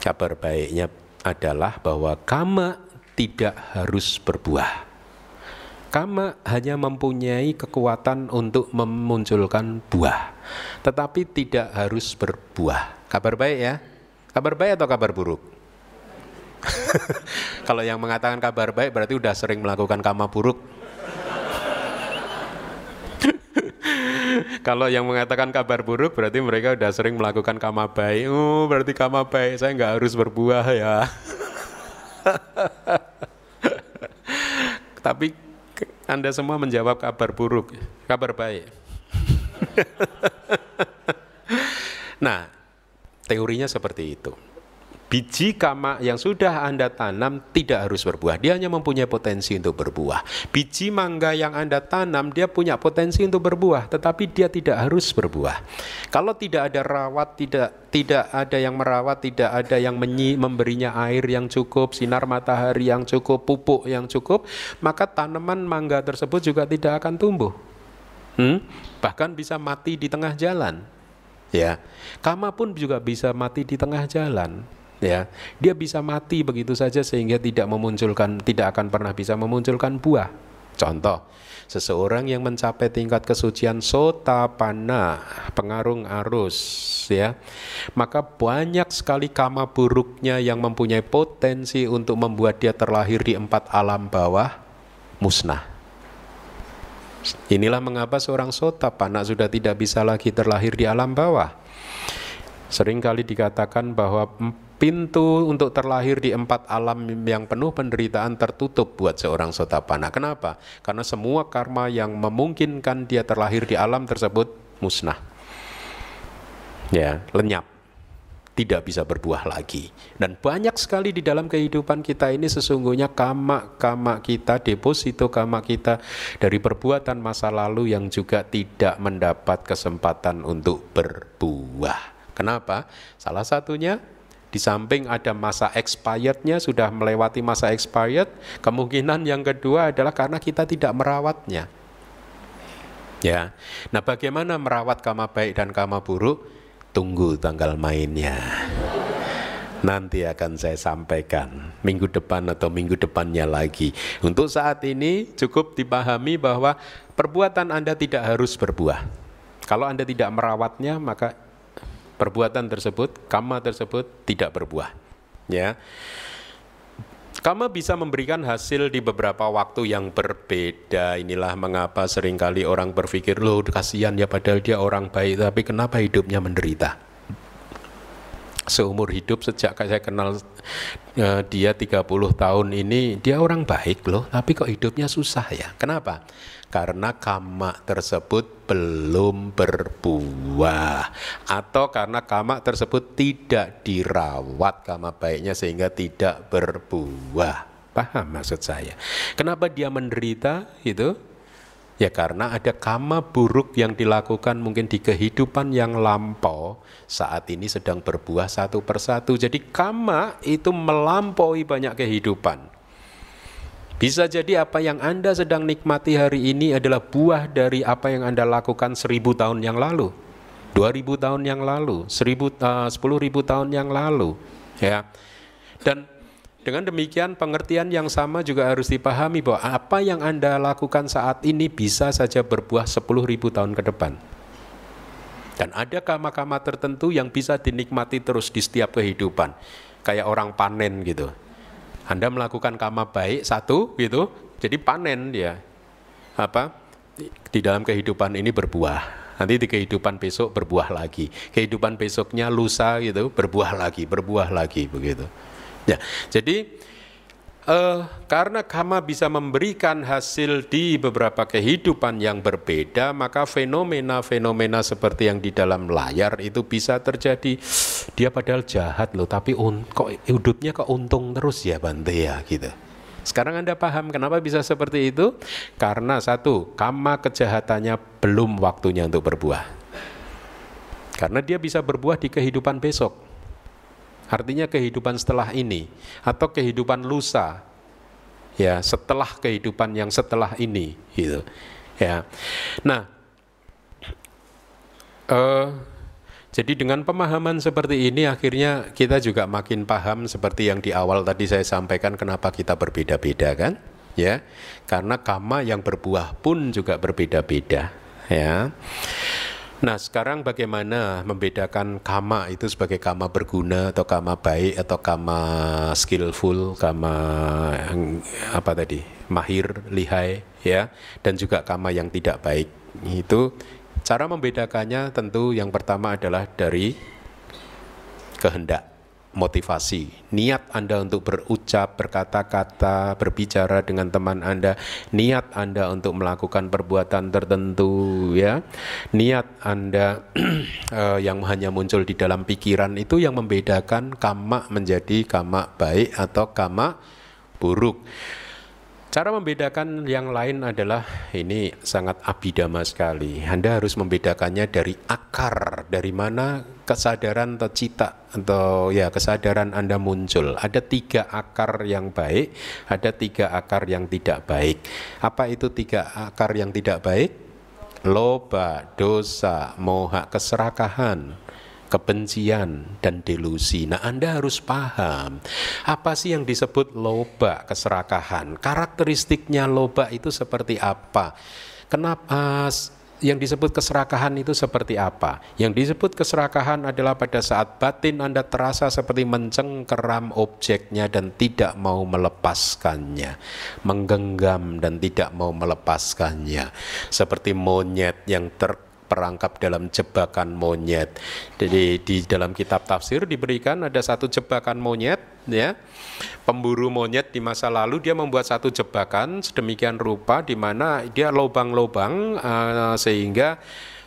Kabar baiknya adalah bahwa kamma tidak harus berbuah. Kamma hanya mempunyai kekuatan untuk memunculkan buah, tetapi tidak harus berbuah. Kabar baik ya? Kabar baik atau kabar buruk? Kalau yang mengatakan kabar baik berarti udah sering melakukan kamma buruk. Kalau yang mengatakan kabar buruk berarti mereka udah sering melakukan kamma baik. Berarti kamma baik, saya nggak harus berbuah ya. Tapi Anda semua menjawab kabar buruk, kabar baik. Nah, teorinya seperti itu. Biji kamma yang sudah Anda tanam tidak harus berbuah, dia hanya mempunyai potensi untuk berbuah. Biji mangga yang Anda tanam, dia punya potensi untuk berbuah, tetapi dia tidak harus berbuah. Kalau tidak ada rawat, tidak ada yang merawat, tidak ada yang memberinya air yang cukup, sinar matahari yang cukup, pupuk yang cukup, maka tanaman mangga tersebut juga tidak akan tumbuh. Bahkan bisa mati di tengah jalan. Ya, kamma pun juga bisa mati di tengah jalan. Ya, dia bisa mati begitu saja sehingga tidak akan pernah bisa memunculkan buah. Contoh, seseorang yang mencapai tingkat kesucian sotapanna, pengarung arus, ya, maka banyak sekali kamma buruknya yang mempunyai potensi untuk membuat dia terlahir di 4 alam bawah musnah. Inilah mengapa seorang sotapanna sudah tidak bisa lagi terlahir di alam bawah. Seringkali dikatakan bahwa pintu untuk terlahir di 4 alam yang penuh penderitaan tertutup buat seorang sotapanna. Kenapa? Karena semua karma yang memungkinkan dia terlahir di alam tersebut musnah. Ya, lenyap. Tidak bisa berbuah lagi. Dan banyak sekali di dalam kehidupan kita ini sesungguhnya kamma kita, deposito kamma kita dari perbuatan masa lalu yang juga tidak mendapat kesempatan untuk berbuah. Kenapa? Salah satunya, di samping ada masa expirednya, sudah melewati masa expired, kemungkinan yang kedua adalah karena kita tidak merawatnya. Ya. Nah, bagaimana merawat kamma baik dan kamma buruk? Tunggu tanggal mainnya. Nanti akan saya sampaikan minggu depan atau minggu depannya lagi. Untuk saat ini cukup dipahami bahwa perbuatan Anda tidak harus berbuah. Kalau Anda tidak merawatnya, maka perbuatan tersebut, kamma tersebut tidak berbuah. Ya. Kamma bisa memberikan hasil di beberapa waktu yang berbeda. Inilah mengapa seringkali orang berpikir, loh kasihan ya padahal dia orang baik, tapi kenapa hidupnya menderita? Seumur hidup sejak saya kenal dia 30 tahun ini, dia orang baik loh, tapi kok hidupnya susah ya? Kenapa? Karena kamma tersebut belum berbuah, atau karena kamma tersebut tidak dirawat kamma baiknya sehingga tidak berbuah. Paham maksud saya? Kenapa dia menderita itu? Ya karena ada kamma buruk yang dilakukan mungkin di kehidupan yang lampau, saat ini sedang berbuah satu persatu. Jadi kamma itu melampaui banyak kehidupan. Bisa jadi apa yang Anda sedang nikmati hari ini adalah buah dari apa yang Anda lakukan 1000 tahun yang lalu, 2000 tahun yang lalu, 10.000 tahun yang lalu. Ya. Dan dengan demikian pengertian yang sama juga harus dipahami bahwa apa yang Anda lakukan saat ini bisa saja berbuah 10.000 tahun ke depan. Dan ada kamma-kamma tertentu yang bisa dinikmati terus di setiap kehidupan. Kayak orang panen gitu. Anda melakukan kamma baik satu gitu, jadi panen dia. Apa? Di dalam kehidupan ini berbuah. Nanti di kehidupan besok berbuah lagi. Kehidupan besoknya lusa gitu, berbuah lagi begitu. Ya, jadi karena kamma bisa memberikan hasil di beberapa kehidupan yang berbeda, maka fenomena-fenomena seperti yang di dalam layar itu bisa terjadi. Dia padahal jahat loh, tapi kok hidupnya kok untung terus ya Bante ya gitu. Sekarang Anda paham kenapa bisa seperti itu? Karena satu, kamma kejahatannya belum waktunya untuk berbuah. Karena dia bisa berbuah di kehidupan besok. Artinya kehidupan setelah ini, atau kehidupan lusa, ya setelah kehidupan yang setelah ini, gitu. Ya, nah, jadi dengan pemahaman seperti ini akhirnya kita juga makin paham seperti yang di awal tadi saya sampaikan kenapa kita berbeda-beda kan? Ya, karena kamma yang berbuah pun juga berbeda-beda, ya. Nah sekarang bagaimana membedakan kamma itu sebagai kamma berguna atau kamma baik atau kamma skillful, kamma apa tadi, mahir, lihai ya, dan juga kamma yang tidak baik. Itu cara membedakannya tentu yang pertama adalah dari kehendak. motivasi. Niat Anda untuk berucap, berkata-kata, berbicara dengan teman Anda, niat Anda untuk melakukan perbuatan tertentu, ya, niat Anda yang hanya muncul di dalam pikiran, itu yang membedakan kamma menjadi kamma baik atau kamma buruk. Cara membedakan yang lain adalah, ini sangat abhidhamma sekali, Anda harus membedakannya dari akar, dari mana kesadaran atau cita atau ya kesadaran Anda muncul. Ada 3 akar yang baik, ada 3 akar yang tidak baik. Apa itu 3 akar yang tidak baik? Lobha, dosa, moha, keserakahan, kebencian, dan delusi. Nah, Anda harus paham apa sih yang disebut lobha, keserakahan. Karakteristiknya lobha itu seperti apa? Kenapa yang disebut keserakahan itu seperti apa? Yang disebut keserakahan adalah pada saat batin Anda terasa seperti mencengkeram objeknya dan tidak mau melepaskannya, menggenggam dan tidak mau melepaskannya, seperti monyet yang terperangkap dalam jebakan monyet. Jadi di dalam kitab tafsir diberikan ada satu jebakan monyet, ya. Pemburu monyet di masa lalu dia membuat satu jebakan sedemikian rupa di mana dia lobang-lobang sehingga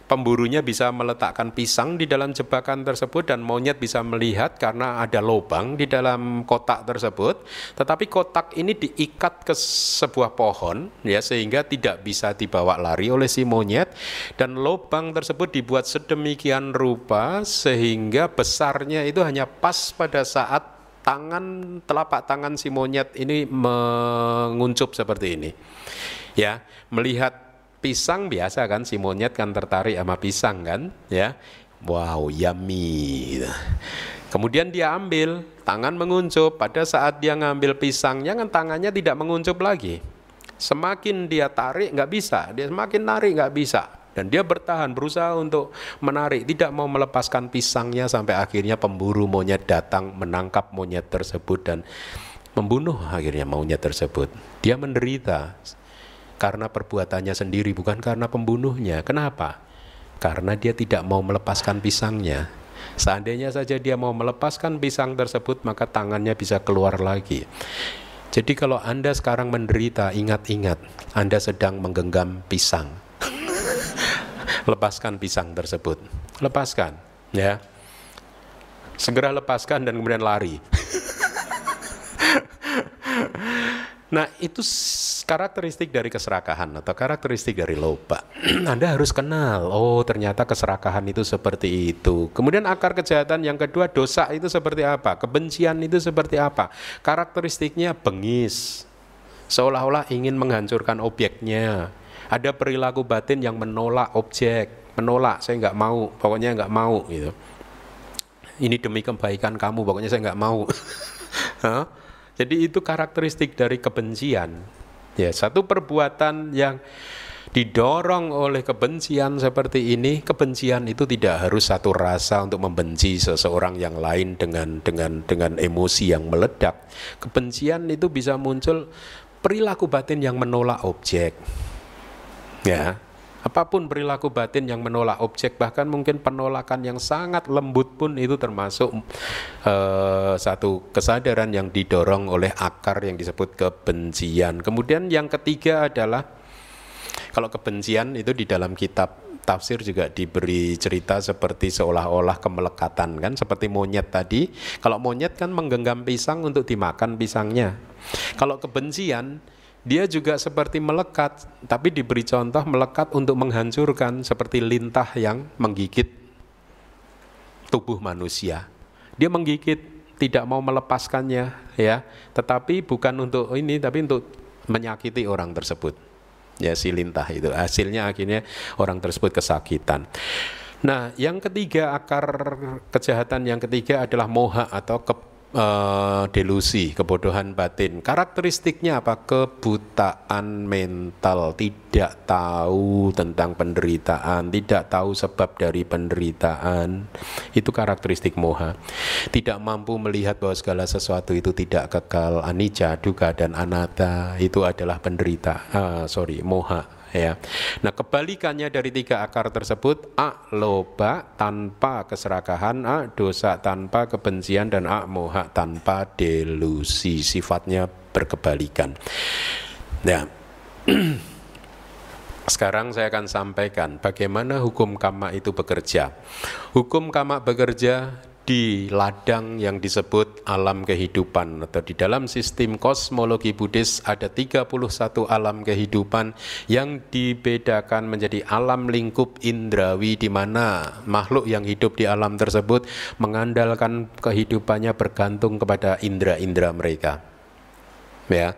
pemburunya bisa meletakkan pisang di dalam jebakan tersebut dan monyet bisa melihat karena ada lubang di dalam kotak tersebut. Tetapi kotak ini diikat ke sebuah pohon, ya, sehingga tidak bisa dibawa lari oleh si monyet, dan lubang tersebut dibuat sedemikian rupa sehingga besarnya itu hanya pas pada saat tangan, telapak tangan si monyet ini menguncup seperti ini, ya, melihat pisang. Biasa kan si monyet kan tertarik sama pisang kan, ya, wow yummy. Kemudian dia ambil, tangan menguncup. Pada saat dia ngambil pisangnya kan tangannya tidak menguncup lagi. Semakin dia tarik nggak bisa, dia semakin tarik nggak bisa, dan dia bertahan berusaha untuk menarik, tidak mau melepaskan pisangnya, sampai akhirnya pemburu monyet datang menangkap monyet tersebut dan membunuh akhirnya monyet tersebut. Dia menderita karena perbuatannya sendiri, bukan karena pembunuhnya. Kenapa? Karena dia tidak mau melepaskan pisangnya. Seandainya saja dia mau melepaskan pisang tersebut, maka tangannya bisa keluar lagi. Jadi kalau Anda sekarang menderita, ingat-ingat Anda sedang menggenggam pisang. Lepaskan pisang tersebut. Lepaskan, ya. Segera lepaskan dan kemudian lari. Nah, itu karakteristik dari keserakahan atau karakteristik dari lobha. Anda harus kenal, oh ternyata keserakahan itu seperti itu. Kemudian akar kejahatan yang kedua, dosa itu seperti apa? Kebencian itu seperti apa? Karakteristiknya bengis, seolah-olah ingin menghancurkan objeknya. Ada perilaku batin yang menolak objek, menolak, saya nggak mau, pokoknya nggak mau gitu. Ini demi kebaikan kamu, pokoknya saya nggak mau. Jadi itu karakteristik dari kebencian. Ya, satu perbuatan yang didorong oleh kebencian seperti ini, kebencian itu tidak harus satu rasa untuk membenci seseorang yang lain dengan emosi yang meledak. Kebencian itu bisa muncul perilaku batin yang menolak objek. Ya. Apapun perilaku batin yang menolak objek, bahkan mungkin penolakan yang sangat lembut pun itu termasuk satu kesadaran yang didorong oleh akar yang disebut kebencian. Kemudian yang ketiga adalah, kalau kebencian itu di dalam kitab tafsir juga diberi cerita seperti seolah-olah kemelekatan kan, seperti monyet tadi. Kalau monyet kan menggenggam pisang untuk dimakan pisangnya. Kalau kebencian, dia juga seperti melekat, tapi diberi contoh melekat untuk menghancurkan, seperti lintah yang menggigit tubuh manusia. Dia menggigit, tidak mau melepaskannya, ya. Tetapi bukan untuk ini, tapi untuk menyakiti orang tersebut. Ya, si lintah itu hasilnya akhirnya orang tersebut kesakitan. Nah, yang ketiga, akar kejahatan yang ketiga adalah moha atau delusi, kebodohan batin. Karakteristiknya apa? Kebutaan mental, tidak tahu tentang penderitaan, tidak tahu sebab dari penderitaan. Itu karakteristik moha. Tidak mampu melihat bahwa segala sesuatu itu tidak kekal, anicca, duka, dan anatta. Itu adalah penderitaan, moha ya. Nah, kebalikannya dari tiga akar tersebut, a lobha tanpa keserakahan, a dosa tanpa kebencian, dan a moha tanpa delusi. Sifatnya berkebalikan. Nah, sekarang saya akan sampaikan bagaimana hukum kamma itu bekerja. Hukum kamma bekerja di ladang yang disebut alam kehidupan, atau di dalam sistem kosmologi Buddhis ada 31 alam kehidupan yang dibedakan menjadi alam lingkup indrawi, di mana makhluk yang hidup di alam tersebut mengandalkan kehidupannya bergantung kepada indera-indera mereka. Ya.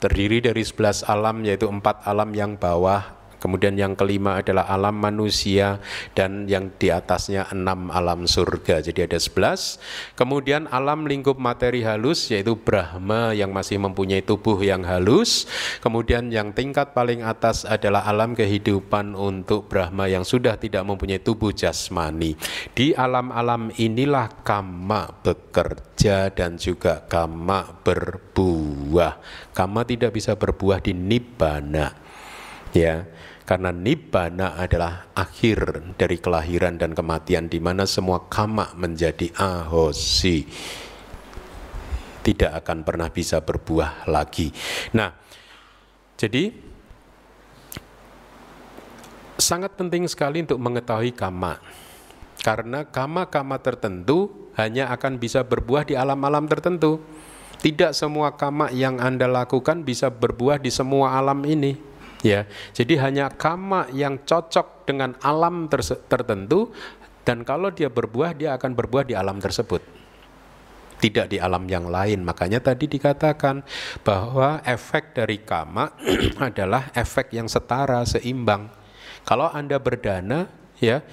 Terdiri dari 11 alam, yaitu 4 alam yang bawah. Kemudian yang kelima adalah alam manusia, dan yang di atasnya 6 alam surga. Jadi ada 11. Kemudian alam lingkup materi halus, yaitu Brahma yang masih mempunyai tubuh yang halus. Kemudian yang tingkat paling atas adalah alam kehidupan untuk Brahma yang sudah tidak mempunyai tubuh jasmani. Di alam-alam inilah kamma bekerja dan juga kamma berbuah. Kamma tidak bisa berbuah di nibbana, ya. Karena nibbana adalah akhir dari kelahiran dan kematian, di mana semua kamma menjadi ahosi, tidak akan pernah bisa berbuah lagi. Nah, jadi sangat penting sekali untuk mengetahui kamma, karena kamma-kamma tertentu hanya akan bisa berbuah di alam-alam tertentu. Tidak semua kamma yang Anda lakukan bisa berbuah di semua alam ini. Ya, jadi hanya kamma yang cocok dengan alam tertentu, dan kalau dia berbuah, dia akan berbuah di alam tersebut, tidak di alam yang lain. Makanya tadi dikatakan bahwa efek dari kamma adalah efek yang setara, seimbang. Kalau Anda berdana, ya,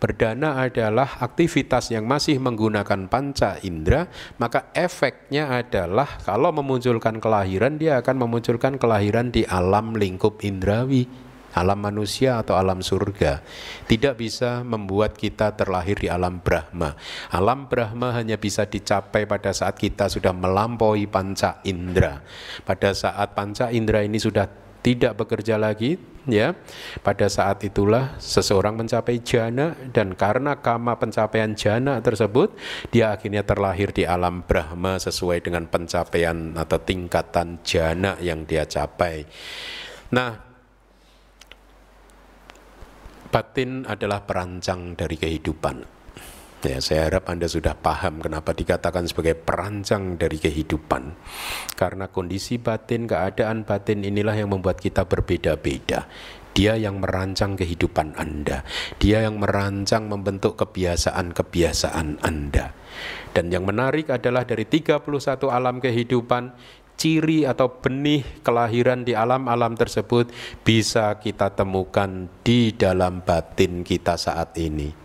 berdana adalah aktivitas yang masih menggunakan panca indera, maka efeknya adalah kalau memunculkan kelahiran, dia akan memunculkan kelahiran di alam lingkup indrawi, alam manusia atau alam surga. Tidak bisa membuat kita terlahir di alam Brahma. Alam Brahma hanya bisa dicapai pada saat kita sudah melampaui panca indera. Pada saat panca indera ini sudah tidak bekerja lagi, ya, pada saat itulah seseorang mencapai jana, dan karena kamma pencapaian jana tersebut, dia akhirnya terlahir di alam Brahma sesuai dengan pencapaian atau tingkatan jana yang dia capai. Nah, batin adalah perancang dari kehidupan. Ya, saya harap Anda sudah paham kenapa dikatakan sebagai perancang dari kehidupan. Karena kondisi batin, keadaan batin inilah yang membuat kita berbeda-beda. Dia yang merancang kehidupan Anda. Dia yang merancang, membentuk kebiasaan-kebiasaan Anda. Dan yang menarik adalah dari 31 alam kehidupan, ciri atau benih kelahiran di alam-alam tersebut bisa kita temukan di dalam batin kita saat ini.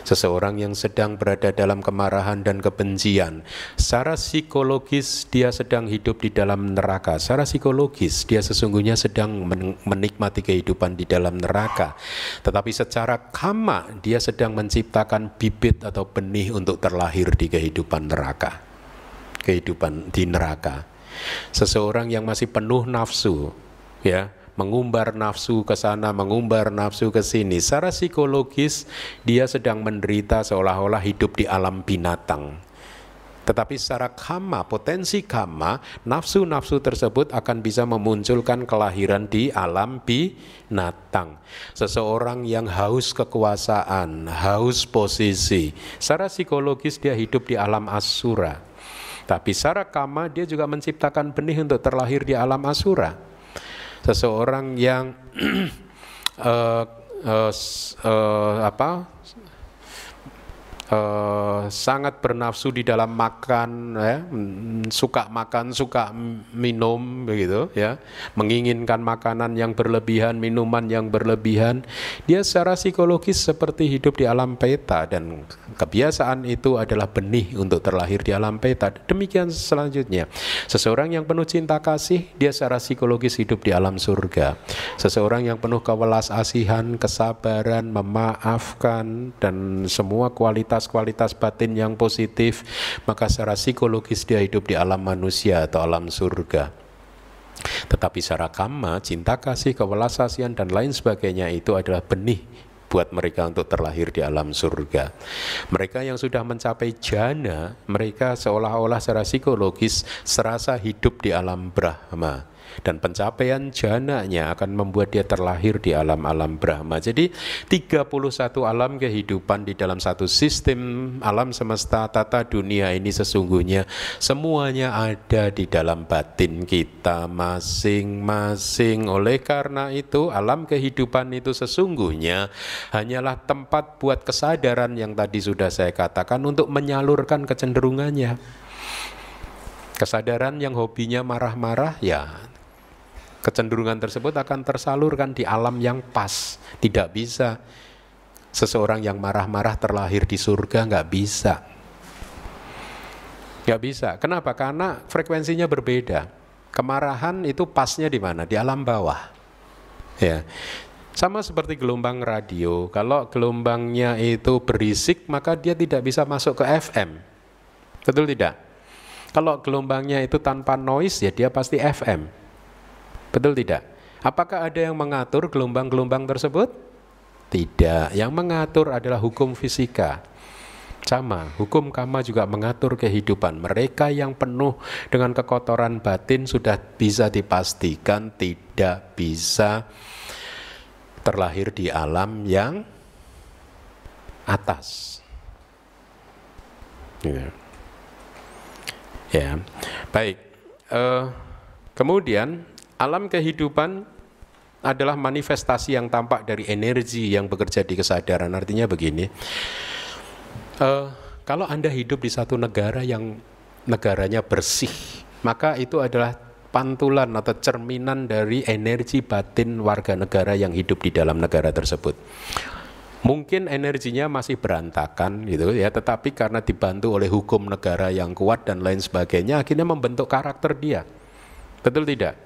Seseorang yang sedang berada dalam kemarahan dan kebencian, secara psikologis dia sedang hidup di dalam neraka. Secara psikologis dia sesungguhnya sedang menikmati kehidupan di dalam neraka. Tetapi secara kamma dia sedang menciptakan bibit atau benih untuk terlahir di kehidupan neraka. Kehidupan di neraka. Seseorang yang masih penuh nafsu, ya, mengumbar nafsu ke sana, mengumbar nafsu ke sini, secara psikologis dia sedang menderita seolah-olah hidup di alam binatang. Tetapi secara kamma, potensi kamma, nafsu-nafsu tersebut akan bisa memunculkan kelahiran di alam binatang. Seseorang yang haus kekuasaan, haus posisi, secara psikologis dia hidup di alam asura. Tapi secara kamma dia juga menciptakan benih untuk terlahir di alam asura. Seseorang yang sangat bernafsu di dalam makan, ya, suka makan, suka minum, begitu, ya, menginginkan makanan yang berlebihan, minuman yang berlebihan, dia secara psikologis seperti hidup di alam peta, dan kebiasaan itu adalah benih untuk terlahir di alam peta. Demikian selanjutnya. Seseorang yang penuh cinta kasih, dia secara psikologis hidup di alam surga. Seseorang yang penuh kewelas asihan, kesabaran, memaafkan, dan semua kualitas batin yang positif, maka secara psikologis dia hidup di alam manusia atau alam surga. Tetapi secara kamma, cinta kasih, kewelasasian dan lain sebagainya itu adalah benih buat mereka untuk terlahir di alam surga. Mereka yang sudah mencapai jana, mereka seolah-olah secara psikologis serasa hidup di alam Brahma. Dan pencapaian jananya akan membuat dia terlahir di alam-alam Brahma. Jadi 31 alam kehidupan di dalam satu sistem alam semesta tata dunia ini sesungguhnya semuanya ada di dalam batin kita masing-masing. Oleh karena itu alam kehidupan itu sesungguhnya hanyalah tempat buat kesadaran yang tadi sudah saya katakan untuk menyalurkan kecenderungannya. Kesadaran yang hobinya marah-marah, ya kecenderungan tersebut akan tersalurkan di alam yang pas. Tidak bisa seseorang yang marah-marah terlahir di surga, nggak bisa. Nggak bisa. Kenapa? Karena frekuensinya berbeda. Kemarahan itu pasnya di mana? Di alam bawah. Ya. Sama seperti gelombang radio, kalau gelombangnya itu berisik maka dia tidak bisa masuk ke FM. Betul tidak? Kalau gelombangnya itu tanpa noise ya dia pasti FM. Betul tidak? Apakah ada yang mengatur gelombang-gelombang tersebut? Tidak. Yang mengatur adalah hukum fisika. Sama, hukum kamma juga mengatur kehidupan. Mereka yang penuh dengan kekotoran batin sudah bisa dipastikan tidak bisa terlahir di alam yang atas. Ya, ya. Baik. Kemudian alam kehidupan adalah manifestasi yang tampak dari energi yang bekerja di kesadaran. Artinya begini, kalau Anda hidup di satu negara yang negaranya bersih, maka itu adalah pantulan atau cerminan dari energi batin warga negara yang hidup di dalam negara tersebut. Mungkin energinya masih berantakan gitu ya, tetapi karena dibantu oleh hukum negara yang kuat dan lain sebagainya akhirnya membentuk karakter dia. Betul tidak?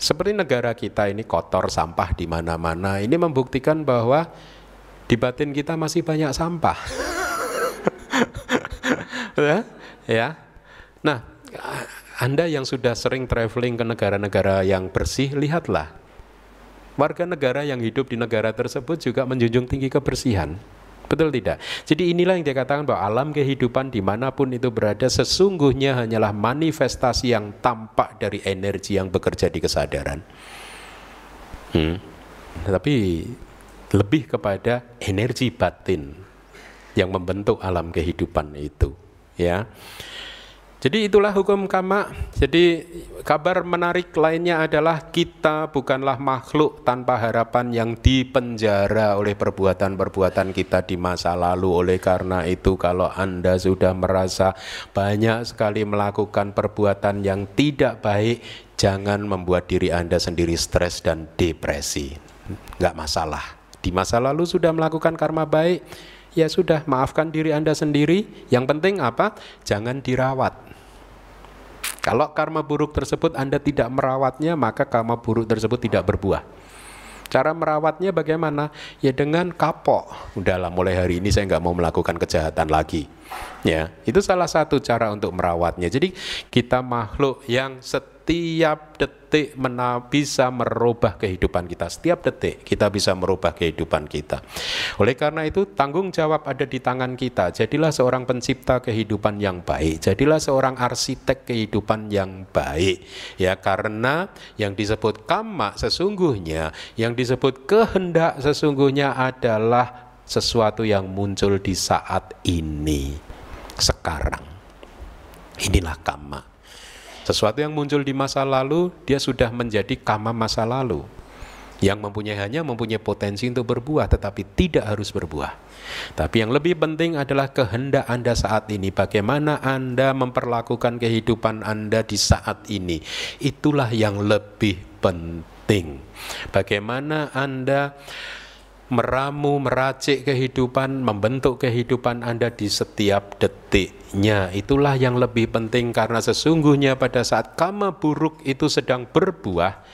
Seperti negara kita ini kotor, sampah di mana-mana. Ini membuktikan bahwa di batin kita masih banyak sampah. Ya. Nah, Anda yang sudah sering traveling ke negara-negara yang bersih, lihatlah. Warga negara yang hidup di negara tersebut juga menjunjung tinggi kebersihan. Betul tidak? Jadi inilah yang dikatakan bahwa alam kehidupan dimanapun itu berada sesungguhnya hanyalah manifestasi yang tampak dari energi yang bekerja di kesadaran. Tapi lebih kepada energi batin yang membentuk alam kehidupan itu. Ya. Jadi itulah hukum kamma. Jadi kabar menarik lainnya adalah kita bukanlah makhluk tanpa harapan yang dipenjara oleh perbuatan-perbuatan kita di masa lalu. Oleh karena itu kalau Anda sudah merasa banyak sekali melakukan perbuatan yang tidak baik, jangan membuat diri Anda sendiri stres dan depresi. Enggak masalah. Di masa lalu sudah melakukan karma baik, ya sudah, maafkan diri Anda sendiri. Yang penting apa? Jangan dirawat. Kalau karma buruk tersebut Anda tidak merawatnya, maka karma buruk tersebut tidak berbuah. Cara merawatnya bagaimana? Ya dengan kapok. Udahlah, mulai hari ini saya nggak mau melakukan kejahatan lagi. Ya, itu salah satu cara untuk merawatnya. Jadi kita makhluk yang setiap detik bisa merubah kehidupan kita. Setiap detik kita bisa merubah kehidupan kita. Oleh karena itu tanggung jawab ada di tangan kita. Jadilah seorang pencipta kehidupan yang baik. Jadilah seorang arsitek kehidupan yang baik. Ya, karena yang disebut kamma sesungguhnya, yang disebut kehendak sesungguhnya adalah sesuatu yang muncul di saat ini, sekarang. Inilah kamma. Sesuatu yang muncul di masa lalu, dia sudah menjadi kamma masa lalu. Yang hanya mempunyai potensi untuk berbuah, tetapi tidak harus berbuah. Tapi yang lebih penting adalah kehendak Anda saat ini. Bagaimana Anda memperlakukan kehidupan Anda di saat ini. Itulah yang lebih penting. Bagaimana Anda meramu, meracik kehidupan, membentuk kehidupan Anda di setiap detiknya. Itulah yang lebih penting, karena sesungguhnya pada saat kamma buruk itu sedang berbuah,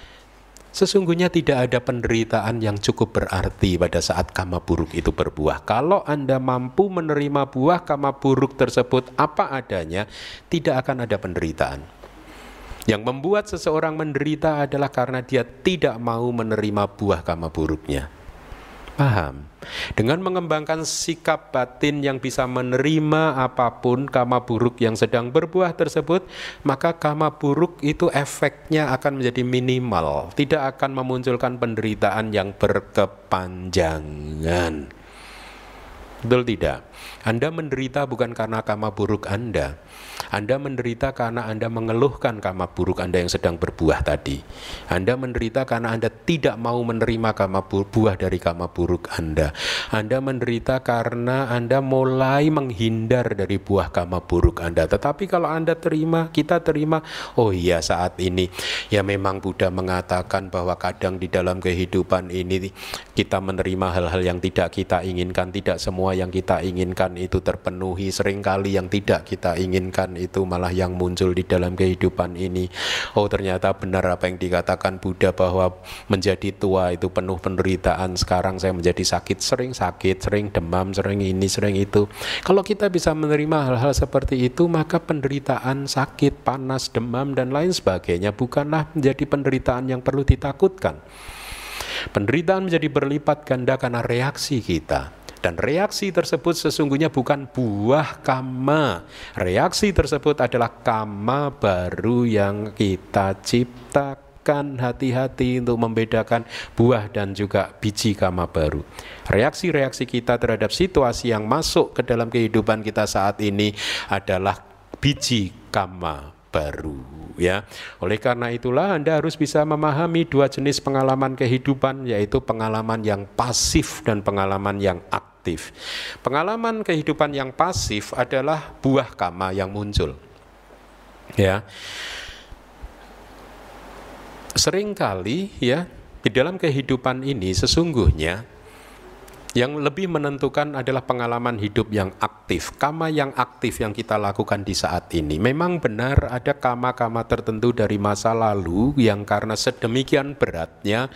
sesungguhnya tidak ada penderitaan yang cukup berarti pada saat kamma buruk itu berbuah. Kalau Anda mampu menerima buah kamma buruk tersebut apa adanya, tidak akan ada penderitaan. Yang membuat seseorang menderita adalah karena dia tidak mau menerima buah karma buruknya. Paham? Dengan mengembangkan sikap batin yang bisa menerima apapun karma buruk yang sedang berbuah tersebut, maka karma buruk itu efeknya akan menjadi minimal, tidak akan memunculkan penderitaan yang berkepanjangan. Betul tidak? Anda menderita bukan karena karma buruk Anda. Anda menderita karena Anda mengeluhkan karma buruk Anda yang sedang berbuah tadi. Anda menderita karena Anda tidak mau menerima buah dari karma buruk Anda. Anda menderita karena Anda mulai menghindar dari buah karma buruk Anda. Tetapi kalau Anda terima, kita terima, oh iya saat ini. Ya memang Buddha mengatakan bahwa kadang di dalam kehidupan ini kita menerima hal-hal yang tidak kita inginkan. Tidak semua yang kita inginkan itu terpenuhi. Seringkali yang tidak kita inginkan itu malah yang muncul di dalam kehidupan ini. Oh ternyata benar apa yang dikatakan Buddha bahwa menjadi tua itu penuh penderitaan. Sekarang saya menjadi sakit, sering demam, sering ini, sering itu. Kalau kita bisa menerima hal-hal seperti itu, maka penderitaan sakit, panas, demam, dan lain sebagainya bukanlah menjadi penderitaan yang perlu ditakutkan. Penderitaan menjadi berlipat ganda karena reaksi kita. Dan reaksi tersebut sesungguhnya bukan buah kamma. Reaksi tersebut adalah kamma baru yang kita ciptakan. Hati-hati untuk membedakan buah dan juga biji kamma baru. Reaksi-reaksi kita terhadap situasi yang masuk ke dalam kehidupan kita saat ini adalah biji kamma baru. Ya, oleh karena itulah Anda harus bisa memahami dua jenis pengalaman kehidupan, yaitu pengalaman yang pasif dan pengalaman yang aktif. Pengalaman kehidupan yang pasif adalah buah karma yang muncul. Ya, seringkali ya di dalam kehidupan ini sesungguhnya yang lebih menentukan adalah pengalaman hidup yang aktif, karma yang aktif yang kita lakukan di saat ini. Memang benar ada karma-karma tertentu dari masa lalu yang karena sedemikian beratnya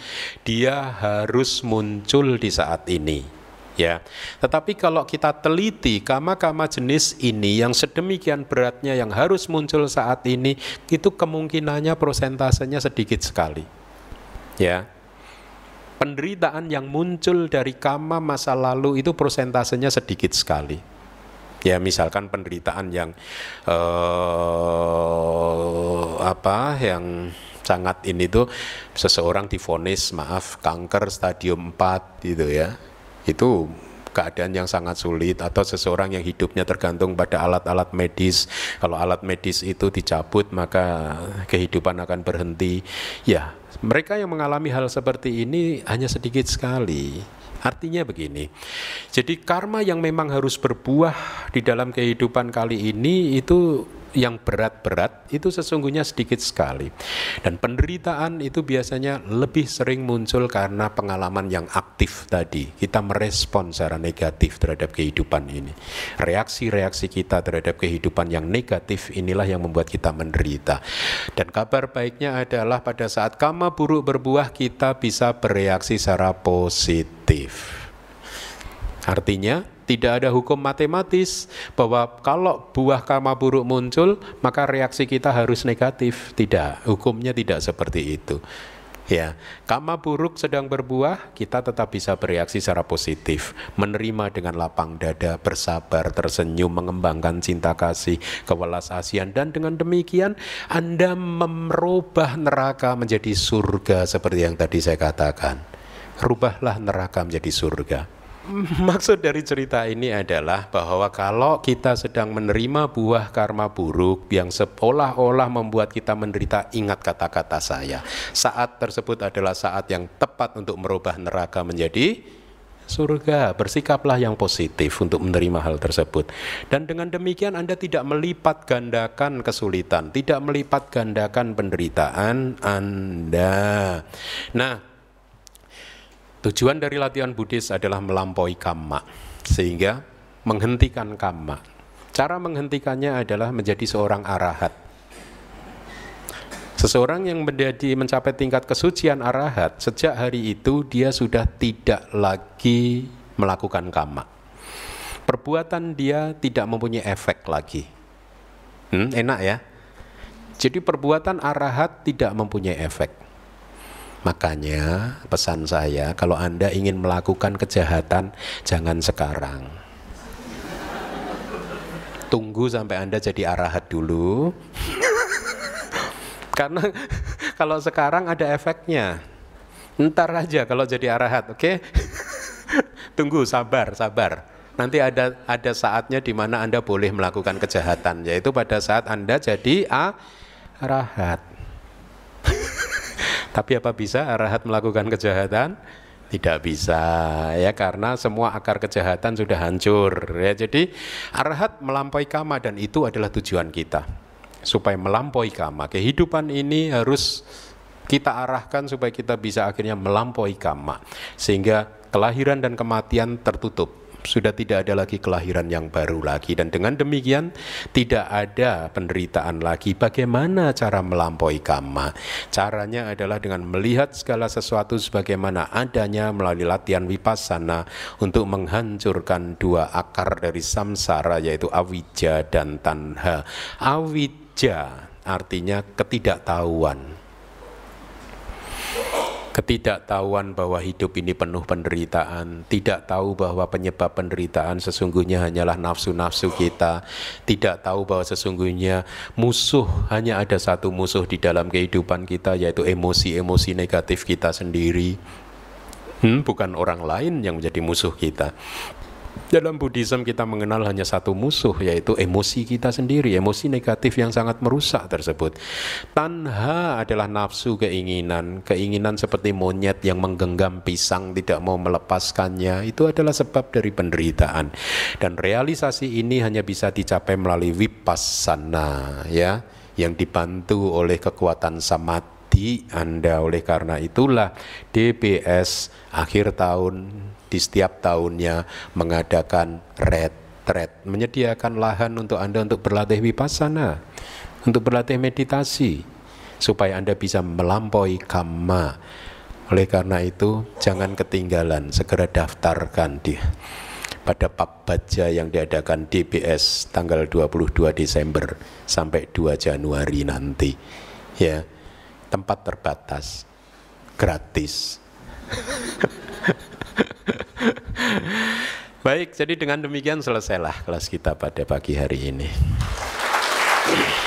dia harus muncul di saat ini. Ya. Tetapi kalau kita teliti karma-karma jenis ini yang sedemikian beratnya yang harus muncul saat ini, itu kemungkinannya prosentasenya sedikit sekali. Ya. Penderitaan yang muncul dari karma masa lalu itu prosentasenya sedikit sekali. Ya misalkan penderitaan yang yang sangat ini tuh seseorang divonis maaf kanker stadium 4 gitu ya. Itu keadaan yang sangat sulit, atau seseorang yang hidupnya tergantung pada alat-alat medis. Kalau alat medis itu dicabut maka kehidupan akan berhenti. Ya, mereka yang mengalami hal seperti ini hanya sedikit sekali. Artinya begini, jadi karma yang memang harus berbuah di dalam kehidupan kali ini itu yang berat-berat itu sesungguhnya sedikit sekali. Dan penderitaan itu biasanya lebih sering muncul karena pengalaman yang aktif tadi. Kita merespon secara negatif terhadap kehidupan ini. Reaksi-reaksi kita terhadap kehidupan yang negatif inilah yang membuat kita menderita. Dan kabar baiknya adalah pada saat karma buruk berbuah kita bisa bereaksi secara positif. Artinya tidak ada hukum matematis bahwa kalau buah karma buruk muncul maka reaksi kita harus negatif. Tidak, hukumnya tidak seperti itu. Ya, karma buruk sedang berbuah, kita tetap bisa bereaksi secara positif, menerima dengan lapang dada, bersabar, tersenyum, mengembangkan cinta kasih, kewelas asihan, dan dengan demikian Anda merubah neraka menjadi surga seperti yang tadi saya katakan. Rubahlah neraka menjadi surga. Maksud dari cerita ini adalah bahwa kalau kita sedang menerima buah karma buruk yang seolah-olah membuat kita menderita, ingat kata-kata saya. Saat tersebut adalah saat yang tepat untuk merubah neraka menjadi surga. Bersikaplah yang positif untuk menerima hal tersebut. Dan dengan demikian Anda tidak melipat gandakan kesulitan, tidak melipat gandakan penderitaan Anda. Nah, tujuan dari latihan Buddhis adalah melampaui kamma, sehingga menghentikan kamma. Cara menghentikannya adalah menjadi seorang arahat. Seseorang yang mencapai tingkat kesucian arahat, sejak hari itu dia sudah tidak lagi melakukan kamma. Perbuatan dia tidak mempunyai efek lagi. Enak ya? Jadi perbuatan arahat tidak mempunyai efek. Makanya pesan saya, kalau Anda ingin melakukan kejahatan, jangan sekarang. Tunggu sampai Anda jadi arahat dulu. Karena kalau sekarang ada efeknya. Ntar aja kalau jadi arahat, oke? Tunggu, sabar. Nanti ada saatnya di mana Anda boleh melakukan kejahatan, yaitu pada saat Anda jadi arahat. Tapi apa bisa arahat melakukan kejahatan? Tidak bisa, ya, karena semua akar kejahatan sudah hancur. Ya, jadi arahat melampaui kamma, dan itu adalah tujuan kita. Supaya melampaui kamma, kehidupan ini harus kita arahkan supaya kita bisa akhirnya melampaui kamma, sehingga kelahiran dan kematian tertutup. Sudah tidak ada lagi kelahiran yang baru lagi, dan dengan demikian tidak ada penderitaan lagi. Bagaimana cara melampaui kamma? Caranya adalah dengan melihat segala sesuatu sebagaimana adanya melalui latihan vipassana untuk menghancurkan dua akar dari samsara, yaitu avijja dan tanha. Avijja artinya ketidaktahuan. Ketidaktahuan bahwa hidup ini penuh penderitaan, tidak tahu bahwa penyebab penderitaan sesungguhnya hanyalah nafsu-nafsu kita, tidak tahu bahwa sesungguhnya musuh, hanya ada satu musuh di dalam kehidupan kita, yaitu emosi-emosi negatif kita sendiri, bukan orang lain yang menjadi musuh kita. Dalam Buddhisme kita mengenal hanya satu musuh, yaitu emosi kita sendiri, emosi negatif yang sangat merusak tersebut. Tanha adalah nafsu keinginan, keinginan seperti monyet yang menggenggam pisang tidak mau melepaskannya, itu adalah sebab dari penderitaan. Dan realisasi ini hanya bisa dicapai melalui vipassana, ya, yang dibantu oleh kekuatan samadhi Anda. Oleh karena itulah DBS akhir tahun, di setiap tahunnya mengadakan retret, menyediakan lahan untuk Anda untuk berlatih vipassana, untuk berlatih meditasi, supaya Anda bisa melampaui kamma. Oleh karena itu, jangan ketinggalan, segera daftarkan dia pada pabbaja yang diadakan DBS tanggal 22 Desember sampai 2 Januari nanti. Ya, tempat terbatas, gratis. Baik, jadi dengan demikian selesailah kelas kita pada pagi hari ini.